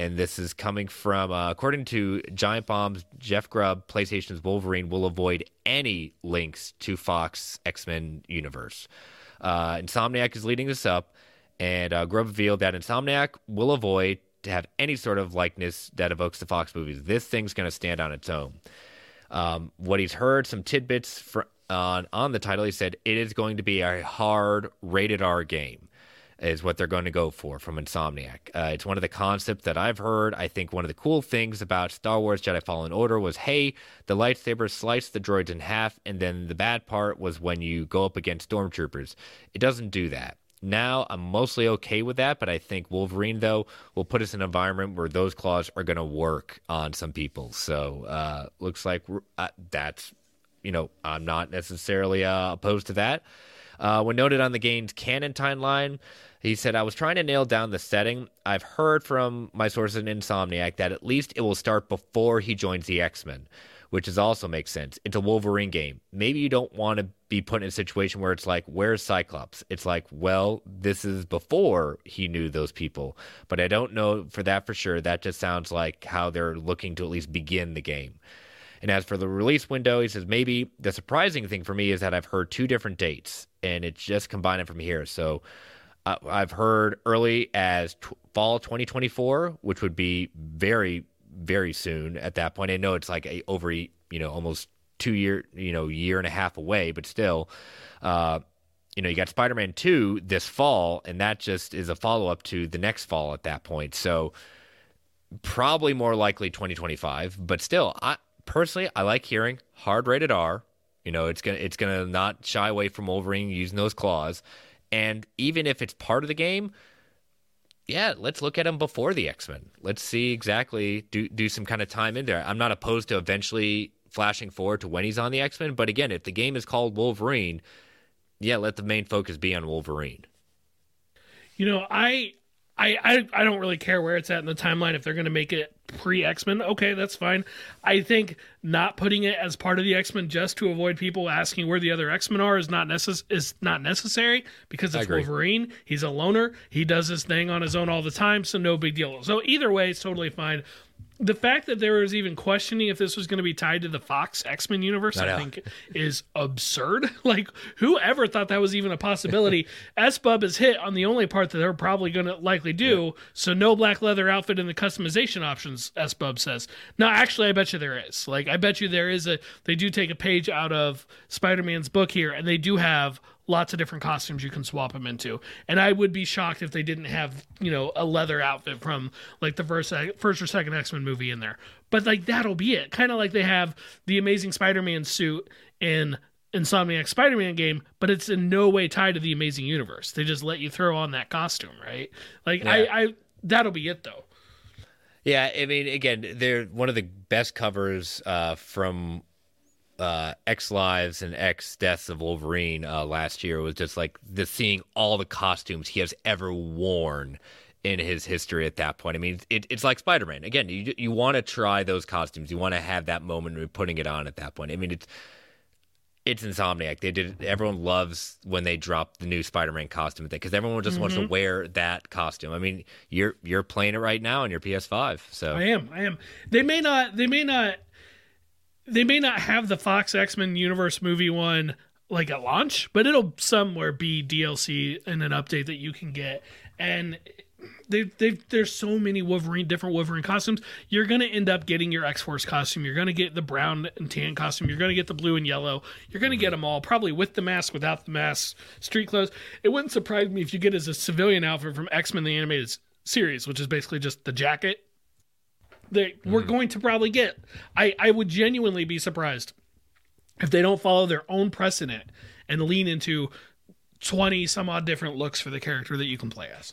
And this is coming from, according to Giant Bomb's Jeff Grubb, PlayStation's Wolverine will avoid any links to Fox X-Men universe. Insomniac is leading this up, and Grubb revealed that Insomniac will avoid to have any sort of likeness that evokes the Fox movies. This thing's going to stand on its own. What he's heard, some tidbits on the title, he said it is going to be a hard rated R game. Is what they're going to go for from Insomniac. It's one of the concepts that I've heard. I think one of the cool things about Star Wars Jedi Fallen Order was, hey, the lightsaber sliced the droids in half, and then the bad part was when you go up against stormtroopers. It doesn't do that. Now, I'm mostly okay with that, but I think Wolverine, though, will put us in an environment where those claws are going to work on some people. So, looks like that's, you know, I'm not necessarily opposed to that. When noted on the game's canon timeline, he said, I was trying to nail down the setting. I've heard from my sources in Insomniac that at least it will start before he joins the X-Men, which is also makes sense. It's a Wolverine game. Maybe you don't want to be put in a situation where it's like, where's Cyclops? It's like, well, this is before he knew those people. But I don't know for that for sure. That just sounds like how they're looking to at least begin the game. And as for the release window, he says, maybe the surprising thing for me is that I've heard two different dates, and it's just combining from here. So I've heard early as fall 2024, which would be very, very soon at that point. I know it's like over, you know, almost 2 year, you know, year and a half away, but still, you know, you got Spider-Man 2 this fall, and that just is a follow-up to the next fall at that point. So probably more likely 2025, but still, Personally, I like hearing hard rated R. You know, it's gonna not shy away from Wolverine using those claws. And even if it's part of the game, yeah, let's look at him before the X-Men. Let's see exactly, do some kind of time in there. I'm not opposed to eventually flashing forward to when he's on the X-Men. But again, if the game is called Wolverine, yeah, let the main focus be on Wolverine. You know, I don't really care where it's at in the timeline. If they're going to make it pre-X-Men, okay, that's fine. I think not putting it as part of the X-Men just to avoid people asking where the other X-Men are is not necessary, because it's Wolverine. He's a loner. He does his thing on his own all the time, so no big deal. So either way, it's totally fine. The fact that there was even questioning if this was going to be tied to the Fox X-Men universe, I think, is absurd. Like, whoever thought that was even a possibility? S-Bub is hit on the only part that they're probably going to likely do, yeah. So no black leather outfit in the customization options, S-Bub says. No, actually, I bet you there is. Like, I bet you there is they do take a page out of Spider-Man's book here, and they do have lots of different costumes you can swap them into. And I would be shocked if they didn't have, you know, a leather outfit from like the first or second X-Men movie in there. But like, that'll be it. Kind of like they have the Amazing Spider-Man suit in Insomniac Spider-Man game, but it's in no way tied to the Amazing Universe. They just let you throw on that costume, right? Like, yeah. I that'll be it though. Yeah, I mean, again, they're one of the best covers from X Lives and X Deaths of Wolverine last year. Was just like the seeing all the costumes he has ever worn in his history at that point. I mean, it's like Spider-Man. Again, you want to try those costumes. You want to have that moment of putting it on at that point. I mean, it's Insomniac. They did. Everyone loves when they drop the new Spider-Man costume thing, because everyone just wants to wear that costume. I mean, you're playing it right now on your PS5. So I am. They may not have the Fox X-Men Universe movie one like at launch, but it'll somewhere be DLC in an update that you can get. And there's so many different Wolverine costumes. You're going to end up getting your X-Force costume. You're going to get the brown and tan costume. You're going to get the blue and yellow. You're going to get them all, probably with the mask, without the mask, street clothes. It wouldn't surprise me if you get as a civilian outfit from X-Men the Animated Series, which is basically just the jacket. We're going to probably get. I would genuinely be surprised if they don't follow their own precedent and lean into 20 some odd different looks for the character that you can play as.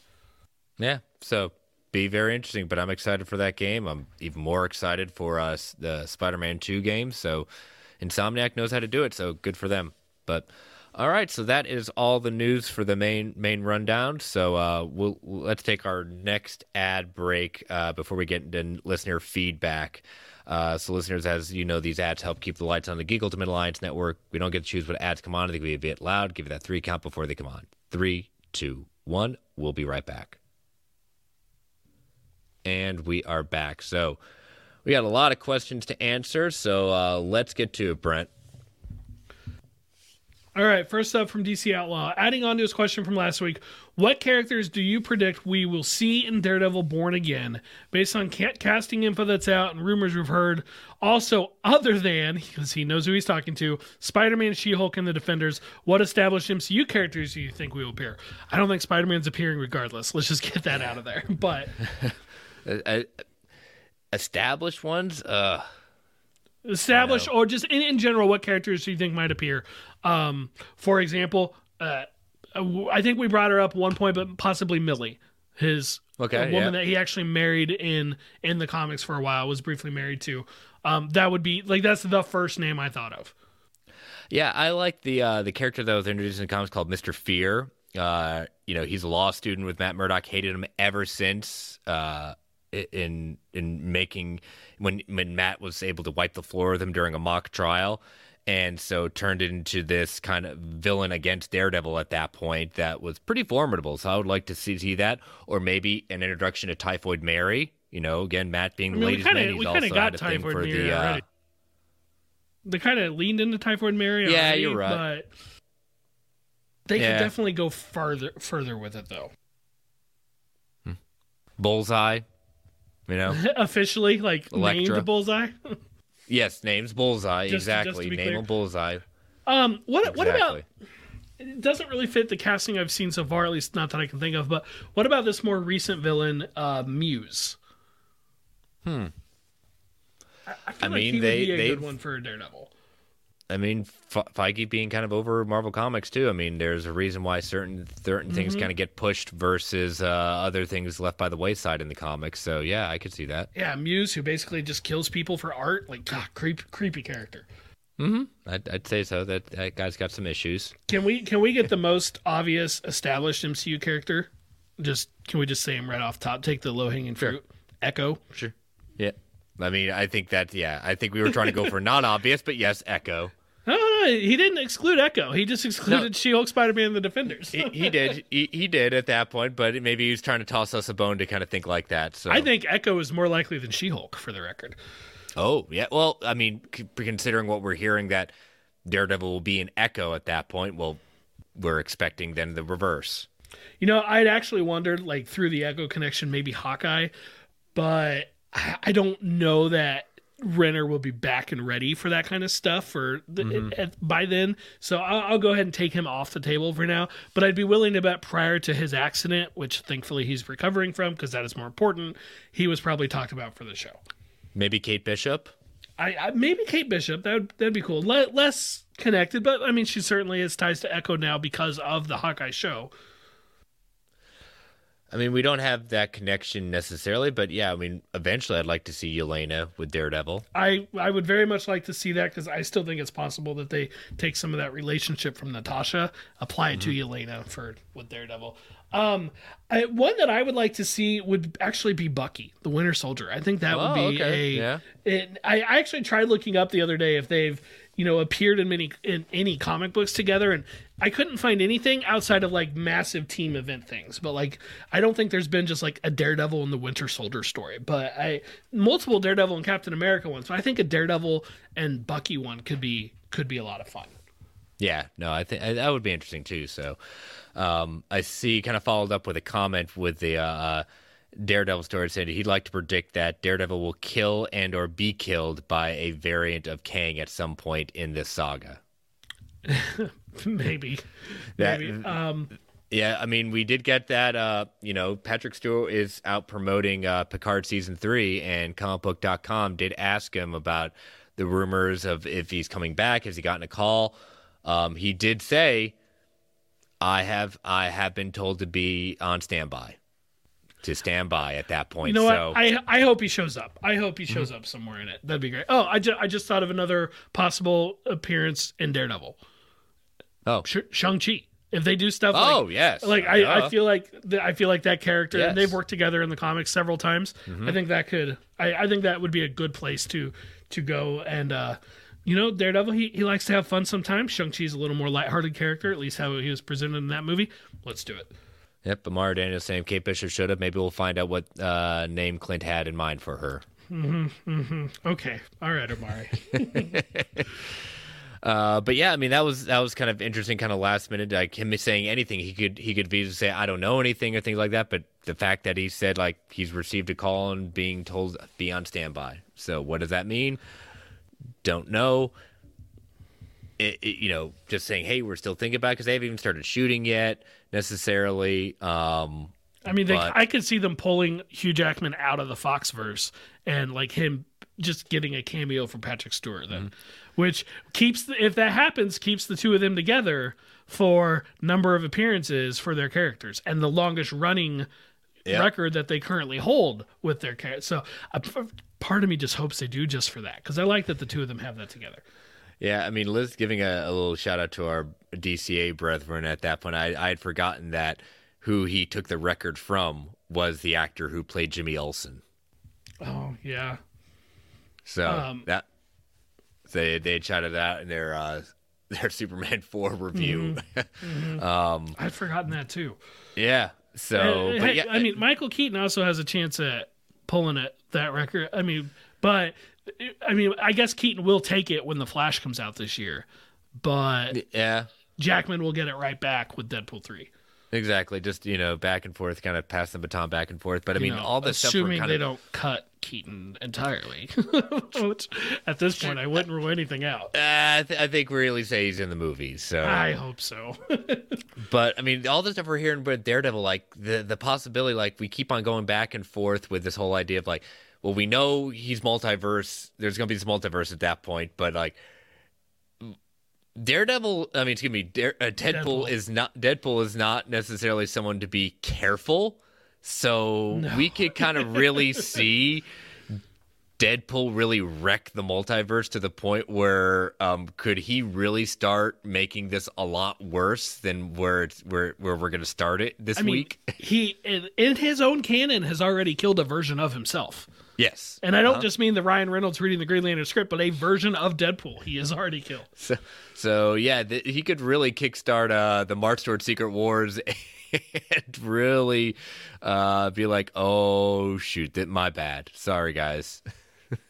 Yeah, so be very interesting, but I'm excited for that game. I'm even more excited for the Spider-Man 2 game. So Insomniac knows how to do it, so good for them. But all right, so that is all the news for the main rundown. So let's take our next ad break before we get into listener feedback. So listeners, as you know, these ads help keep the lights on the Geek Ultimate Alliance Network. We don't get to choose what ads come on. I think we have to be loud. Give you that three count before they come on. 3, 2, 1. We'll be right back. And we are back. So we got a lot of questions to answer, so let's get to it, Brent. All right, first up from DC Outlaw. Adding on to his question from last week, what characters do you predict we will see in Daredevil Born Again? Based on casting info that's out and rumors we've heard. Also, other than, because he knows who he's talking to, Spider-Man, She-Hulk, and the Defenders, what established MCU characters do you think will appear? I don't think Spider-Man's appearing regardless. Let's just get that out of there. But established ones? Established, or just in general, what characters do you think might appear? For example, I think we brought her up at one point, but possibly Millie, the woman that he actually married in the comics for a while, was briefly married to. That would be like, that's the first name I thought of. Yeah, I like the character that was introduced in the comics called Mr. Fear. He's a law student with Matt Murdock, hated him ever since. In making when Matt was able to wipe the floor with him during a mock trial, and so turned into this kind of villain against Daredevil at that point that was pretty formidable. So I would like to see that, or maybe an introduction to Typhoid Mary. Again, Matt being the latest man, he's also got a thing for the. They kind of leaned into Typhoid Mary. Already, yeah, you're right. But they could definitely go further with it though. Bullseye. Officially, named Bullseye. Yes, name's Bullseye. Exactly, name him Bullseye. What about? It doesn't really fit the casting I've seen so far, at least not that I can think of. But what about this more recent villain, Muse? I feel like he would be a good one for Daredevil. Feige being kind of over Marvel Comics too. There's a reason why certain things kind of get pushed versus other things left by the wayside in the comics. So yeah, I could see that. Yeah, Muse, who basically just kills people for art, creepy character. I'd say so. That guy's got some issues. Can we get the most obvious established MCU character? Can we just say him right off top? Take the low hanging fruit. Echo. Sure. Yeah. I think we were trying to go for non-obvious, but yes, Echo. No, he didn't exclude Echo. He just excluded She-Hulk, Spider-Man, and the Defenders. he did. He did at that point, but maybe he was trying to toss us a bone to kind of think like that. So I think Echo is more likely than She-Hulk, for the record. Oh, yeah. Well, considering what we're hearing, that Daredevil will be an Echo at that point, well, we're expecting then the reverse. I'd actually wondered, through the Echo connection, maybe Hawkeye, but I don't know that Renner will be back and ready for that kind of stuff by then. So I'll go ahead and take him off the table for now. But I'd be willing to bet prior to his accident, which thankfully he's recovering from because that is more important, he was probably talked about for the show. Maybe Kate Bishop? Maybe Kate Bishop. That'd be cool. Less connected, but she certainly has ties to Echo now because of the Hawkeye show. We don't have that connection necessarily, but yeah, eventually I'd like to see Yelena with Daredevil. I would very much like to see that because I still think it's possible that they take some of that relationship from Natasha, apply it to Yelena with Daredevil. One that I would like to see would actually be Bucky, the Winter Soldier. I think that would be okay. I actually tried looking up the other day if they've appeared in any comic books together, and I couldn't find anything outside of massive team event things. But I don't think there's been just a Daredevil and the Winter Soldier story. But multiple Daredevil and Captain America ones. But I think a Daredevil and Bucky one could be a lot of fun. Yeah, no, I think that would be interesting too. So I see kind of followed up with a comment with the Daredevil story said he'd like to predict that Daredevil will kill and or be killed by a variant of Kang at some point in this saga. Maybe. We did get that, Patrick Stewart is out promoting Picard Season 3, and comicbook.com did ask him about the rumors of if he's coming back, has he gotten a call? He did say, I have been told to be on standby. To stand by at that point. I hope he shows up. I hope he shows up somewhere in it. That'd be great. Oh, I just thought of another possible appearance in Daredevil. Oh, Shang-Chi. If they do stuff, yes. I feel like that character. Yes. And they've worked together in the comics several times. I think that could. I think that would be a good place to go. And Daredevil. He likes to have fun sometimes. Shang-Chi's a little more lighthearted character, at least how he was presented in that movie. Let's do it. Yep, Amara Daniels saying Kate Bishop should have. Maybe we'll find out what name Clint had in mind for her. Mm-hmm, mm-hmm. Okay. All right, Amari. But yeah, I mean, that was kind of interesting, kind of last minute. Like him saying anything, he could be to say, I don't know anything or things like that. But the fact that he said like he's received a call and being told be on standby. So what does that mean? Don't know. Just saying, hey, we're still thinking about it because they haven't even started shooting yet necessarily. I mean, I could see them pulling Hugh Jackman out of the Foxverse and like him just getting a cameo from Patrick Stewart then, mm-hmm. which if that happens, keeps the two of them together for number of appearances for their characters and the longest running record that they currently hold with their characters. So part of me just hopes they do just for that, because I like that the two of them have that together. Yeah, I mean, Liz giving a little shout out to our DCA brethren at that point. I had forgotten that who he took the record from was the actor who played Jimmy Olsen. Oh, yeah. So that they shouted that in their Superman 4 review. Mm-hmm. I'd forgotten that too. Yeah. So I mean, Michael Keaton also has a chance at pulling that record. I mean, but I guess Keaton will take it when The Flash comes out this year. But yeah, Jackman will get it right back with Deadpool 3. Exactly. Just, back and forth, kind of pass the baton back and forth. But I mean, all this stuff. Assuming they don't cut Keaton entirely. Which, at this point, I wouldn't rule anything out. I think we really say he's in the movie. So I hope so. But I mean, all this stuff we're hearing with Daredevil, like the possibility, like we keep on going back and forth with this whole idea of like, well, we know he's multiverse. There's going to be this multiverse at that point, but like. Deadpool is not. Deadpool is not necessarily someone to be careful, so no. We could kind of really see Deadpool really wreck the multiverse to the point where could he really start making this a lot worse than where we're going to start it this week? He in his own canon has already killed a version of himself. Yes. And I don't just mean the Ryan Reynolds reading the Green Lantern script, but a version of Deadpool he has already killed. So yeah, he could really kickstart the march toward Secret Wars and really be like, oh, shoot, my bad. Sorry, guys.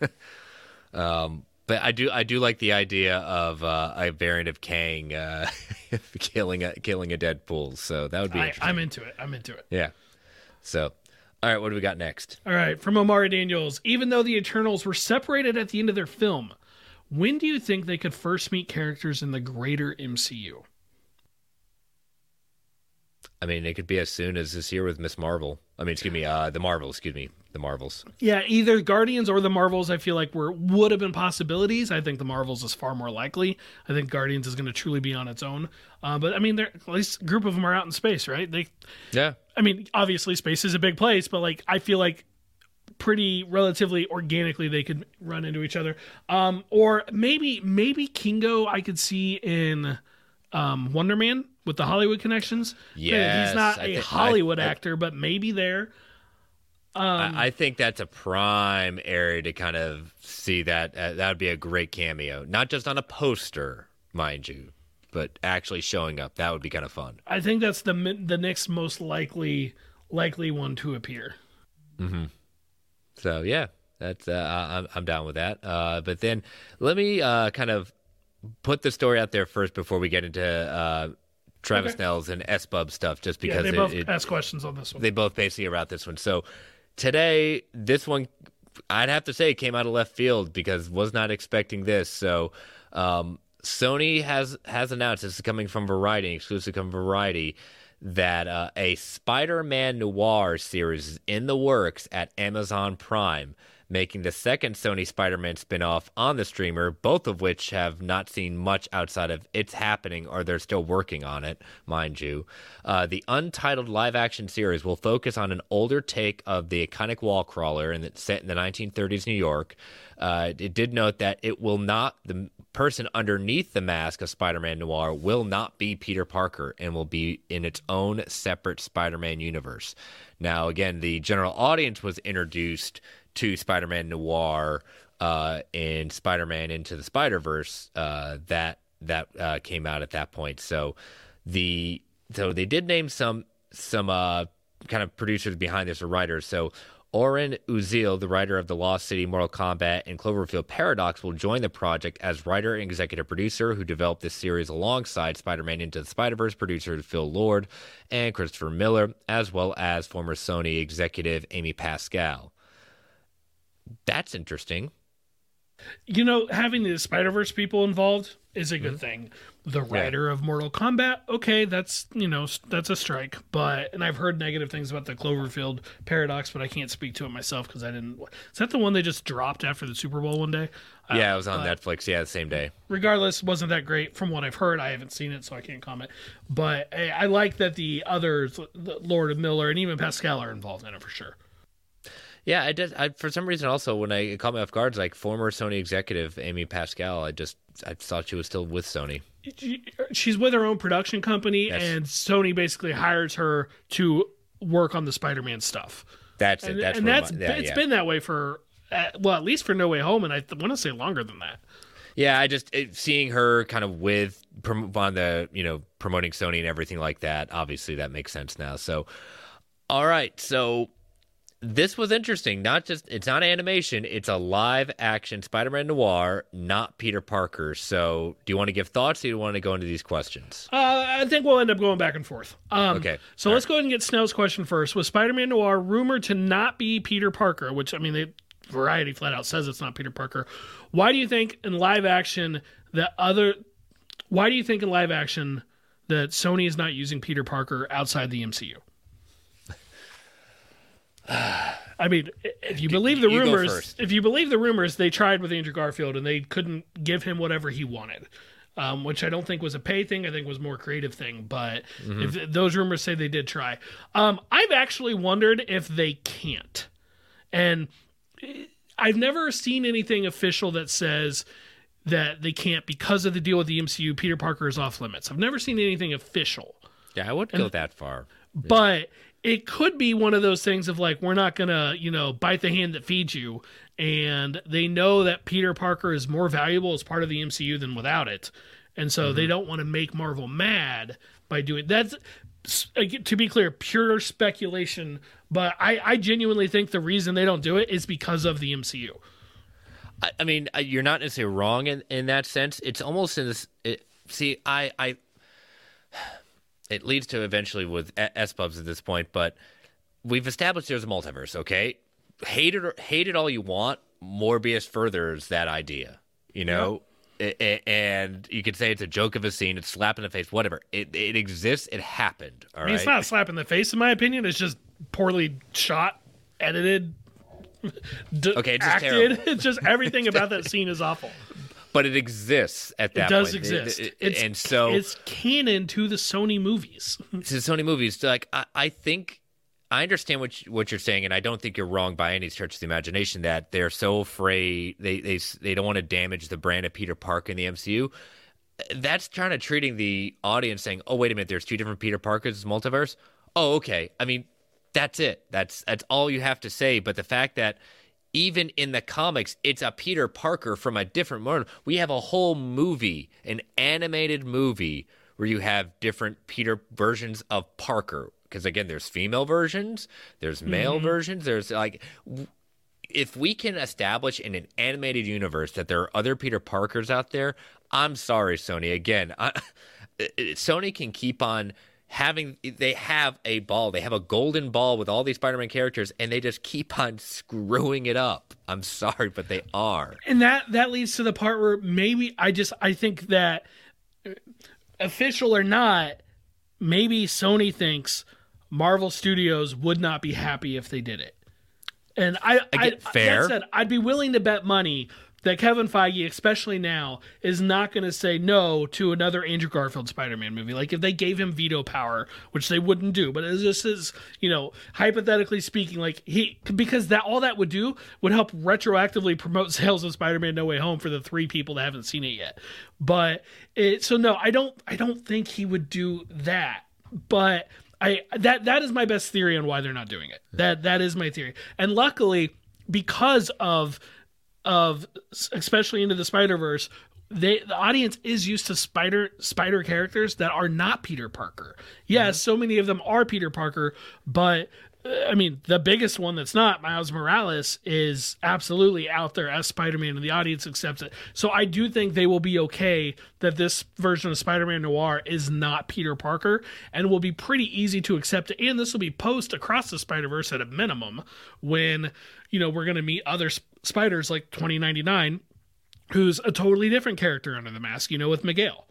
But I do like the idea of a variant of Kang killing a Deadpool. So that would be interesting. I'm into it. Yeah. So. All right, what do we got next? All right, from Amara Daniels. Even though the Eternals were separated at the end of their film, when do you think they could first meet characters in the greater MCU? I mean, it could be as soon as this year with The Marvels. Yeah, either Guardians or The Marvels, I feel like would have been possibilities. I think The Marvels is far more likely. I think Guardians is going to truly be on its own. But, I mean, at least a group of them are out in space, right? Yeah. I mean, obviously space is a big place, but like I feel like pretty relatively organically they could run into each other. Or maybe Kingo I could see in Wonder Man with the Hollywood connections. Yeah, he's not a Hollywood actor, but maybe there. I think that's a prime area to kind of see that. That would be a great cameo, not just on a poster, mind you, but actually showing up. That would be kind of fun. I think that's the next most likely one to appear. Mm-hmm. So yeah, that's I'm down with that. But then let me kind of put the story out there first before we get into Travis Snell's and S-Bub stuff, just because they both ask questions on this one. They both basically are about this one. So today, this one I'd have to say came out of left field because was not expecting this. So. Sony has announced, this is coming from Variety, exclusive from Variety, that a Spider-Man Noir series is in the works at Amazon Prime, making the second Sony Spider-Man spinoff on the streamer, both of which have not seen much outside of it's happening, or they're still working on it, mind you. The untitled live-action series will focus on an older take of the iconic wall crawler and it's set in the 1930s New York. It did note that the person underneath the mask of Spider-Man Noir will not be Peter Parker and will be in its own separate Spider-Man universe. Now, again, the general audience was introduced to Spider-Man Noir and Spider-Man Into the Spider-Verse that came out at that point. So they did name some some kind of producers behind this, or writers. So Oren Uziel, the writer of The Lost City, Mortal Kombat, and Cloverfield Paradox, will join the project as writer and executive producer who developed this series alongside Spider-Man Into the Spider-Verse producers Phil Lord and Christopher Miller, as well as former Sony executive Amy Pascal. That's interesting. You know, having the Spider-Verse people involved is a good thing. The writer of Mortal Kombat, okay, that's, you know, that's a strike. But, and I've heard negative things about the Cloverfield Paradox, but I can't speak to it myself because I didn't. Is that the one they just dropped after the Super Bowl one day? Yeah, it was on Netflix. Yeah, the same day. Regardless, wasn't that great from what I've heard. I haven't seen it, so I can't comment. But I like that the others, Lord and Miller and even Pascal, are involved in it for sure. Yeah, I did. For some reason, also, when it caught me off guard, like former Sony executive Amy Pascal, I thought she was still with Sony. She's with her own production company, yes. And Sony basically hires her to work on the Spider-Man stuff. That's it. It's been that way for, at least for No Way Home, and I want to say longer than that. Yeah, I just seeing her kind of with on the, you know, promoting Sony and everything like that. Obviously, that makes sense now. So, all right, so. This was interesting. It's not animation. It's a live action Spider-Man Noir, not Peter Parker. So do you want to give thoughts? Or do you want to go into these questions? I think we'll end up going back and forth. Okay. So let's go ahead and get Snell's question first. Was Spider-Man Noir rumored to not be Peter Parker, which, I mean, Variety flat out says it's not Peter Parker. Why do you think in live action that Sony is not using Peter Parker outside the MCU? I mean, if you believe the rumors, they tried with Andrew Garfield and they couldn't give him whatever he wanted, which I don't think was a pay thing. I think was more creative thing. But if those rumors say they did try, I've actually wondered if they can't. And I've never seen anything official that says that they can't because of the deal with the MCU. Peter Parker is off limits. I've never seen anything official. Yeah, I wouldn't go that far. But it could be one of those things of like, we're not going to, you know, bite the hand that feeds you. And they know that Peter Parker is more valuable as part of the MCU than without it. And so they don't want to make Marvel mad by doing that. To be clear, pure speculation. But I genuinely think the reason they don't do it is because of the MCU. I mean, you're not necessarily wrong in that sense. It's almost in this. It leads to eventually with S-Pubs at this point, but we've established there's a multiverse, okay? Hate it all you want, Morbius furthers that idea, you know? Yep. And you could say it's a joke of a scene, it's slap in the face, whatever. It exists, it happened, all right? It's not a slap in the face, in my opinion. It's just poorly shot, edited, acted. Terrible. It's just everything about that scene is awful. But it exists at that point. It does exist. It's canon to the Sony movies. Like, I think I understand what you're saying, and I don't think you're wrong by any stretch of the imagination that they're so afraid. They don't want to damage the brand of Peter Parker in the MCU. That's kind of treating the audience saying, oh, wait a minute, there's two different Peter Parkers, this multiverse. Oh, okay. I mean, that's it. That's all you have to say. But the fact that even in the comics, it's a Peter Parker from a different world. We have a whole movie, an animated movie, where you have different Peter versions of Parker. Because, again, there's female versions, there's male versions. There's, like, if we can establish in an animated universe that there are other Peter Parkers out there, I'm sorry, Sony. Again, Sony can keep on they have a golden ball with all these Spider-Man characters, and they just keep on screwing it up. I'm sorry, but they are. And that leads to the part where maybe I think that, official or not, maybe Sony thinks Marvel Studios would not be happy if they did it. And that said, I'd be willing to bet money that Kevin Feige, especially now, is not going to say no to another Andrew Garfield Spider-Man movie. Like, if they gave him veto power, which they wouldn't do, but it just is, you know, hypothetically speaking, like, because that all that would do would help retroactively promote sales of Spider-Man No Way Home for the three people that haven't seen it yet. But no, I don't think he would do that. But that is my best theory on why they're not doing it. That is my theory. And luckily, because of especially Into the Spider-Verse, the audience is used to spider characters that are not Peter Parker. Yeah, so many of them are Peter Parker, but I mean, the biggest one that's not, Miles Morales, is absolutely out there as Spider-Man, and the audience accepts it. So I do think they will be okay that this version of Spider-Man Noir is not Peter Parker, and will be pretty easy to accept. And this will be post Across the Spider-Verse at a minimum, when, you know, we're going to meet other spiders like 2099, who's a totally different character under the mask, you know, with Miguel.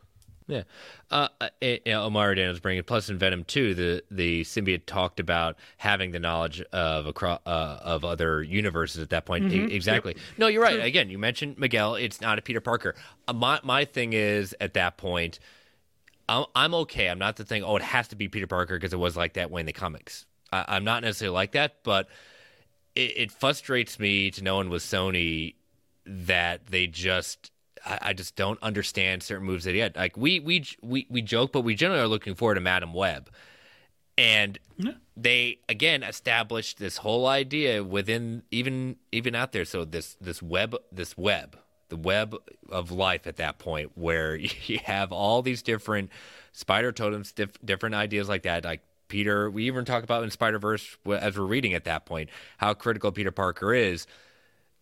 Yeah. Omari Daniels bringing it. Plus in Venom 2, the symbiote talked about having the knowledge of other universes at that point. Mm-hmm. Exactly. Yep. No, you're right. Again, you mentioned Miguel. It's not a Peter Parker. My thing is, at that point, I'm okay. I'm not the thing, it has to be Peter Parker because it was like that way in the comics. I'm not necessarily like that, but it frustrates me to no one with Sony that they just... I just don't understand certain moves that he had. Like we joke, but we generally are looking forward to Madame Web, and they again established this whole idea within even out there. So this web, the web of life at that point, where you have all these different spider totems, different ideas like that, like Peter. We even talk about in Spider-Verse as we're reading at that point how critical Peter Parker is.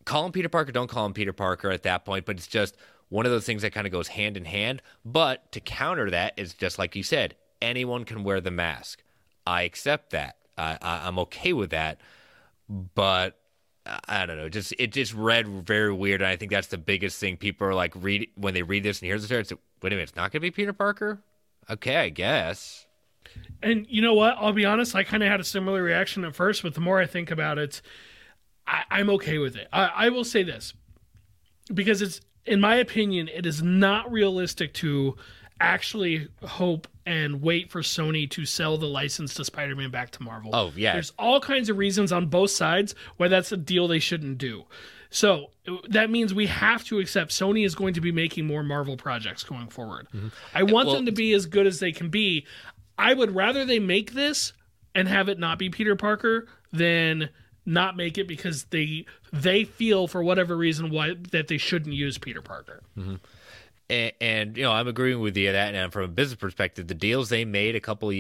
Call him Peter Parker, don't call him Peter Parker at that point, but it's just one of those things that kind of goes hand in hand. But to counter that is just like you said, anyone can wear the mask. I accept that. I'm okay with that. But I don't know. It just read very weird, and I think that's the biggest thing. People are like, read when they read this and hear this, it's like, wait a minute, it's not going to be Peter Parker? Okay, I guess. And you know what? I'll be honest. I kind of had a similar reaction at first, but the more I think about it, I'm okay with it. I will say this, because it's, in my opinion, it is not realistic to actually hope and wait for Sony to sell the license to Spider-Man back to Marvel. Oh, yeah. There's all kinds of reasons on both sides why that's a deal they shouldn't do. So that means we have to accept Sony is going to be making more Marvel projects going forward. Mm-hmm. I want them to be as good as they can be. I would rather they make this and have it not be Peter Parker than... not make it because they feel for whatever reason why that they shouldn't use Peter Parker. Mm-hmm. And you know, I'm agreeing with you on that. And from a business perspective, the deals they made a couple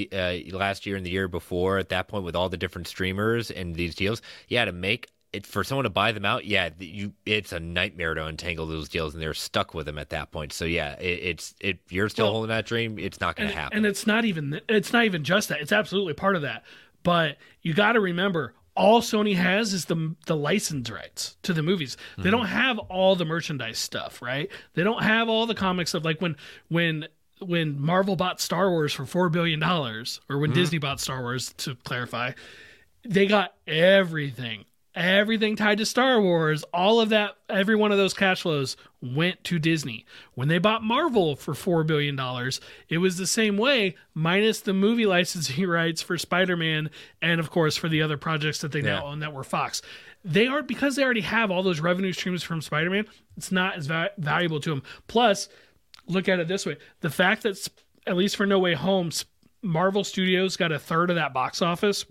last year and the year before at that point with all the different streamers and these deals, to make it for someone to buy them out, it's a nightmare to untangle those deals, and they're stuck with them at that point. So it's you're still holding that dream, it's not going to happen. And it's not even just that; it's absolutely part of that. But you got to remember, all Sony has is the license rights to the movies. They don't have all the merchandise stuff, right? They don't have all the comic stuff. Like when Marvel bought Star Wars for $4 billion, or when Disney bought Star Wars, to clarify, they got everything tied to Star Wars. All of that, every one of those cash flows went to Disney. When they bought Marvel for $4 billion, it was the same way, minus the movie licensing rights for Spider-Man and, of course, for the other projects that they now own that were Fox. Because they already have all those revenue streams from Spider-Man, it's not as valuable to them. Plus, look at it this way. The fact that, at least for No Way Home, Marvel Studios got roughly a third of that box office,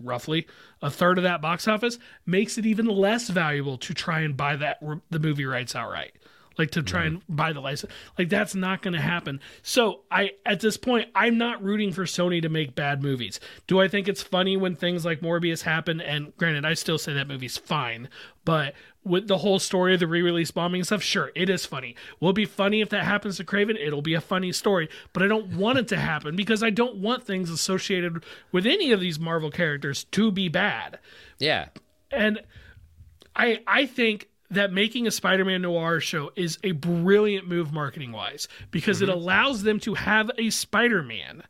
makes it even less valuable to try and buy the movie rights outright, like to try and buy the license. Like, that's not going to happen. So at this point, I'm not rooting for Sony to make bad movies. Do I think it's funny when things like Morbius happen? And granted, I still say that movie's fine, but with the whole story of the re-release bombing and stuff, sure, it is funny. Will it be funny if that happens to Kraven? It'll be a funny story, but I don't want it to happen because I don't want things associated with any of these Marvel characters to be bad. Yeah. And I think that making a Spider-Man Noir show is a brilliant move marketing-wise, because it allows them to have a Spider-Man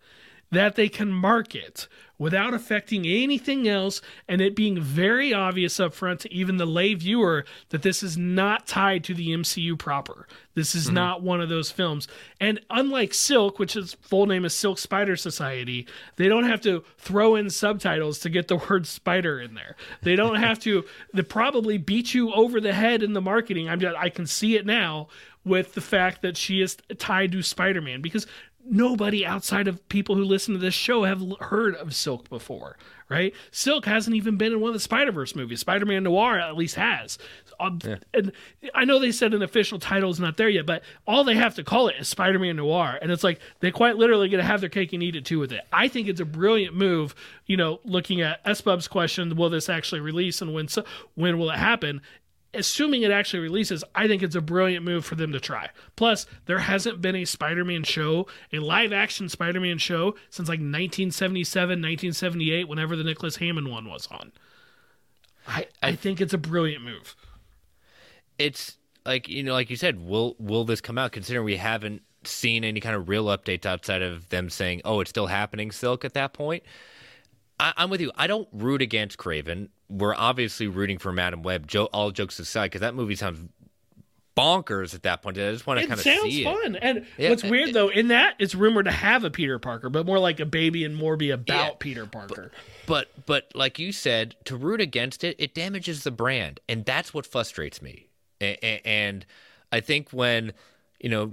that they can market without affecting anything else, and it being very obvious up front to even the lay viewer that this is not tied to the MCU proper. This is not one of those films. And unlike Silk, which is full name is Silk Spider Society, they don't have to throw in subtitles to get the word spider in there. They don't have to. They probably beat you over the head in the marketing. I can see it now with the fact that she is tied to Spider-Man, because nobody outside of people who listen to this show have heard of Silk before, right? Silk hasn't even been in one of the Spider-Verse movies. Spider-Man Noir at least has. Yeah. And I know they said an official title is not there yet, but all they have to call it is Spider-Man Noir. And it's like, they're quite literally going to have their cake and eat it too with it. I think it's a brilliant move, you know, looking at SBub's question, will this actually release and when will it happen? Assuming it actually releases, I think it's a brilliant move for them to try. Plus, there hasn't been a Spider-Man show, a live-action Spider-Man show, since like 1977, 1978, whenever the Nicholas Hammond one was on. I think it's a brilliant move. It's like, you know, like you said, will this come out? Considering we haven't seen any kind of real updates outside of them saying, oh, it's still happening, Silk, at that point. I'm with you. I don't root against Kraven. We're obviously rooting for Madame Web, all jokes aside, because that movie sounds bonkers at that point. I just want to kind of see it. It sounds fun. And yeah, what's weird, though, in that, it's rumored to have a Peter Parker, but more like a baby and Morbi about Peter Parker. But like you said, to root against it, it damages the brand. And that's what frustrates me. And I think when, you know,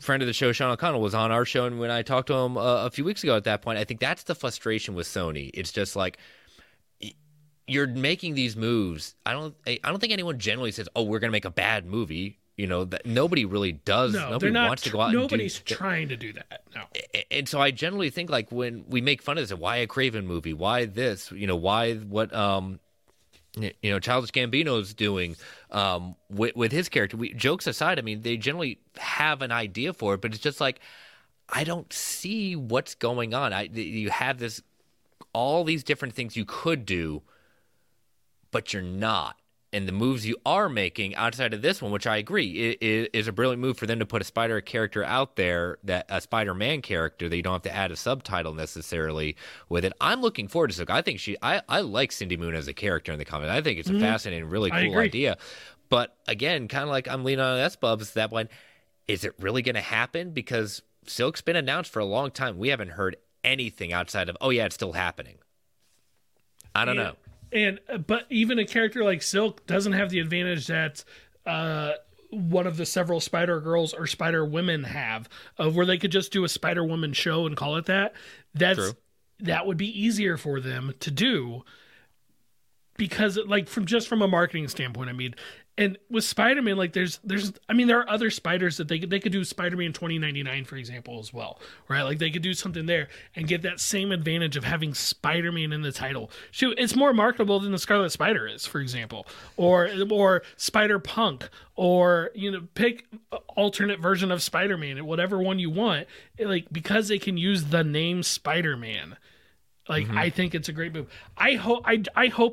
friend of the show, Sean O'Connell, was on our show, and when I talked to him a few weeks ago at that point, I think that's the frustration with Sony. It's just like, you're making these moves. I don't think anyone generally says, "Oh, we're going to make a bad movie." You know, that nobody really does. No, nobody wants to go out. Nobody's trying to do that. No. And so I generally think, like, when we make fun of this, why a Kraven movie? Why this? You know, why what? You know, Childish Gambino's doing with his character. Jokes aside, I mean, they generally have an idea for it, but it's just like, I don't see what's going on. You have this, all these different things you could do, but you're not. And the moves you are making outside of this one, which I agree, is a brilliant move for them to put a Spider character out there, that a Spider-Man character, that you don't have to add a subtitle necessarily with it. I'm looking forward to Silk. I think I like Cindy Moon as a character in the comic. I think it's a fascinating, really cool idea. But again, kind of like I'm leaning on S-Bubs, that one, is it really going to happen? Because Silk's been announced for a long time. We haven't heard anything outside of, oh yeah, it's still happening. I don't know. But even a character like Silk doesn't have the advantage that one of the several Spider-Girls or Spider-Women have, of where they could just do a Spider-Woman show and call it that. That would be easier for them to do, because like from a marketing standpoint, I mean, and with Spider-Man, like there are other spiders that they could do Spider-Man 2099, for example, as well, right? Like they could do something there and get that same advantage of having Spider-Man in the title. Shoot, it's more marketable than the Scarlet Spider is, for example, or Spider-Punk, or, you know, pick alternate version of Spider-Man, whatever one you want, like, because they can use the name Spider-Man. Like, I think it's a great move. I hope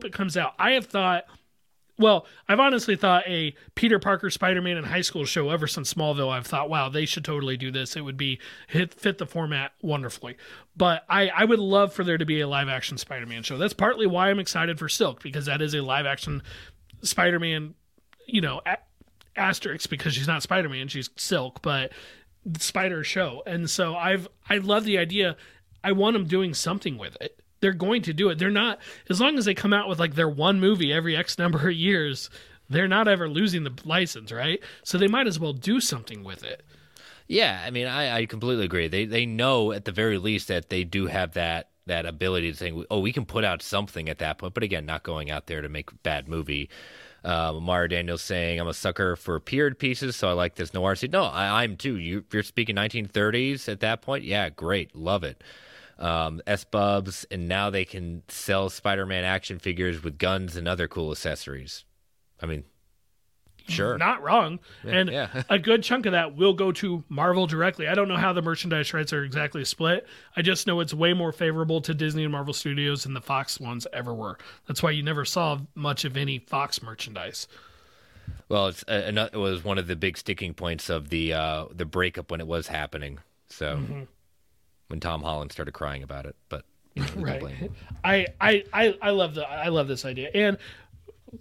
it comes out. I've honestly thought a Peter Parker Spider-Man in high school show ever since Smallville. I've thought, wow, they should totally do this. It would fit the format wonderfully. But I would love for there to be a live-action Spider-Man show. That's partly why I'm excited for Silk, because that is a live-action Spider-Man, you know, asterisk, because she's not Spider-Man, she's Silk, but Spider show. And so I love the idea. I want them doing something with it. They're going to do it. They're not, as long as they come out with like their one movie every X number of years, they're not ever losing the license, right? So they might as well do something with it. Yeah, I mean, I completely agree. They know at the very least that they do have that ability to say, oh, we can put out something at that point. But again, not going out there to make a bad movie. Mara Daniels saying, I'm a sucker for period pieces, so I like this noir scene. No, I'm too. You're speaking 1930s at that point? Yeah, great. Love it. S-Bubs, and now they can sell Spider-Man action figures with guns and other cool accessories. I mean, sure. Not wrong. Yeah, and a good chunk of that will go to Marvel directly. I don't know how the merchandise rights are exactly split. I just know it's way more favorable to Disney and Marvel Studios than the Fox ones ever were. That's why you never saw much of any Fox merchandise. Well, it was one of the big sticking points of the breakup when it was happening. So... when Tom Holland started crying about it, but right. I love this idea. And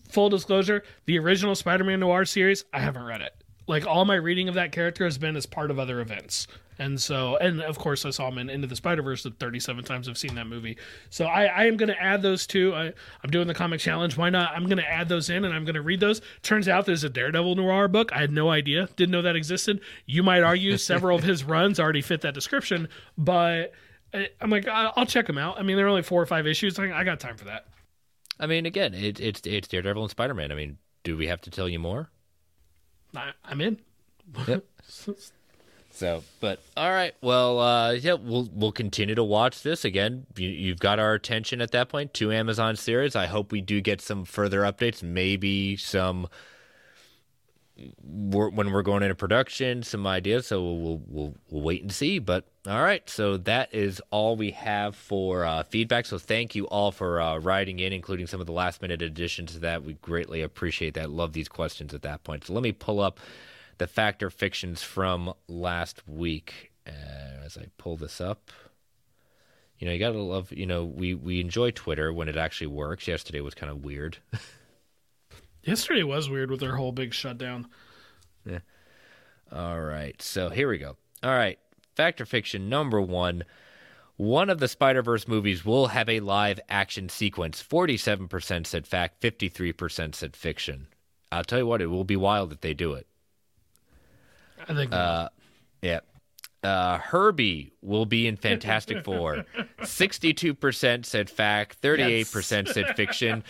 full disclosure, the original Spider-Man Noir series, I haven't read it. Like, all my reading of that character has been as part of other events. And so, and of course I saw him in Into the Spider-Verse 37 times I've seen that movie. So I am going to add those two. I'm doing the comic challenge. Why not? I'm going to add those in and I'm going to read those. Turns out there's a Daredevil Noir book. I had no idea. Didn't know that existed. You might argue several of his runs already fit that description, but I'm like, I'll check them out. I mean, there are only 4 or 5 issues. I got time for that. I mean, again, it's Daredevil and Spider-Man. I mean, do we have to tell you more? I'm in. Yep. So, but all right. Well, yeah, we'll continue to watch this again. You've got our attention at that point. 2 Amazon series. I hope we do get some further updates. Maybe some when we're going into production, some ideas. So we'll wait and see. But all right. So that is all we have for feedback. So thank you all for writing in, including some of the last minute additions to that. We greatly appreciate that. Love these questions at that point. So let me pull up the fact or fictions from last week. As I pull this up, you know, you gotta love, you know, we enjoy Twitter when it actually works. Yesterday was kind of weird. Yesterday was weird with their whole big shutdown. Yeah. All right. So here we go. All right. Fact or fiction number 1. One of the Spider-Verse movies will have a live action sequence. 47% said fact, 53% said fiction. I'll tell you what, it will be wild if they do it. I think yeah. Herbie will be in Fantastic Four. 62% said fact, 38% said fiction.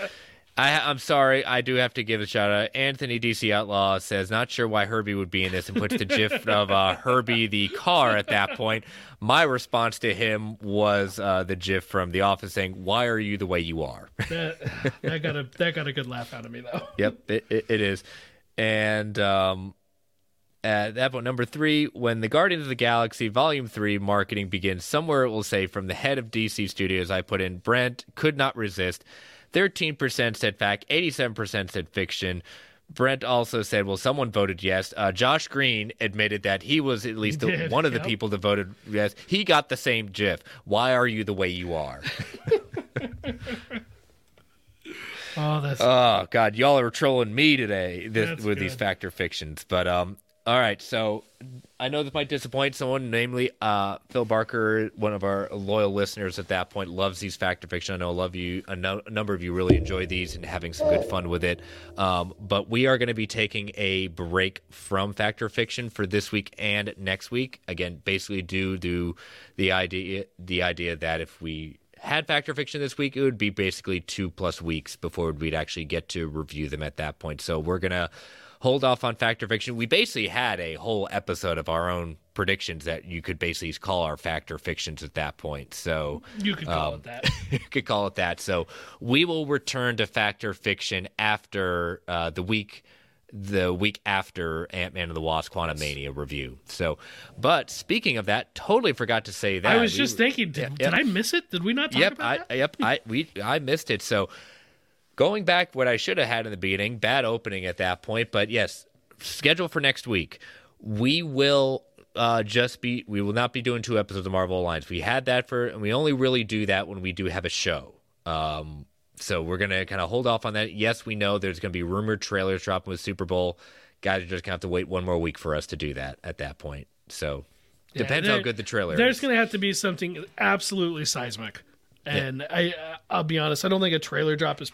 I'm sorry, I do have to give a shout out. Anthony DC Outlaw says, not sure why Herbie would be in this, and puts the gif of Herbie the car at that point. My response to him was the gif from The Office saying, why are you the way you are? that got a good laugh out of me, though. Yep, it is. And at that point, number 3, when the Guardians of the Galaxy Vol. 3 marketing begins, somewhere it will say, from the head of DC Studios, I put in, Brent could not resist. 13% said fact, 87% said fiction. Brent also said, well, someone voted yes. Josh Green admitted that he was at least one of the people that voted yes. He got the same gif. Why are you the way you are? Oh, that's oh, God, y'all are trolling me today with these fact or fictions. But, all right, so I know this might disappoint someone, namely Phil Barker, one of our loyal listeners at that point, loves these fact or fiction. I know a number of you really enjoy these and having some good fun with it. But we are going to be taking a break from fact or fiction for this week and next week. Again, basically due to the idea that if we had fact or fiction this week, it would be basically 2+ weeks before we'd actually get to review them at that point. So we're going to hold off on fact or fiction. We basically had a whole episode of our own predictions that you could basically call our fact or fictions at that point. So you could call it that. You could call it that. So we will return to fact or fiction after the week after Ant-Man and the Wasp: Quantumania review. So, but speaking of that, totally forgot to say that. I was just thinking, did I miss it? Did we not talk about that? I missed it. So, going back what I should have had in the beginning, bad opening at that point, but yes, schedule for next week. We will not be doing 2 episodes of Marvel Alliance. We had that and we only really do that when we do have a show. So we're going to kind of hold off on that. Yes, we know there's going to be rumored trailers dropping with Super Bowl. Guys are just going to have to wait one more week for us to do that at that point. So depends how good the trailer is. There's going to have to be something absolutely seismic. And I'll be honest, I don't think a trailer drop is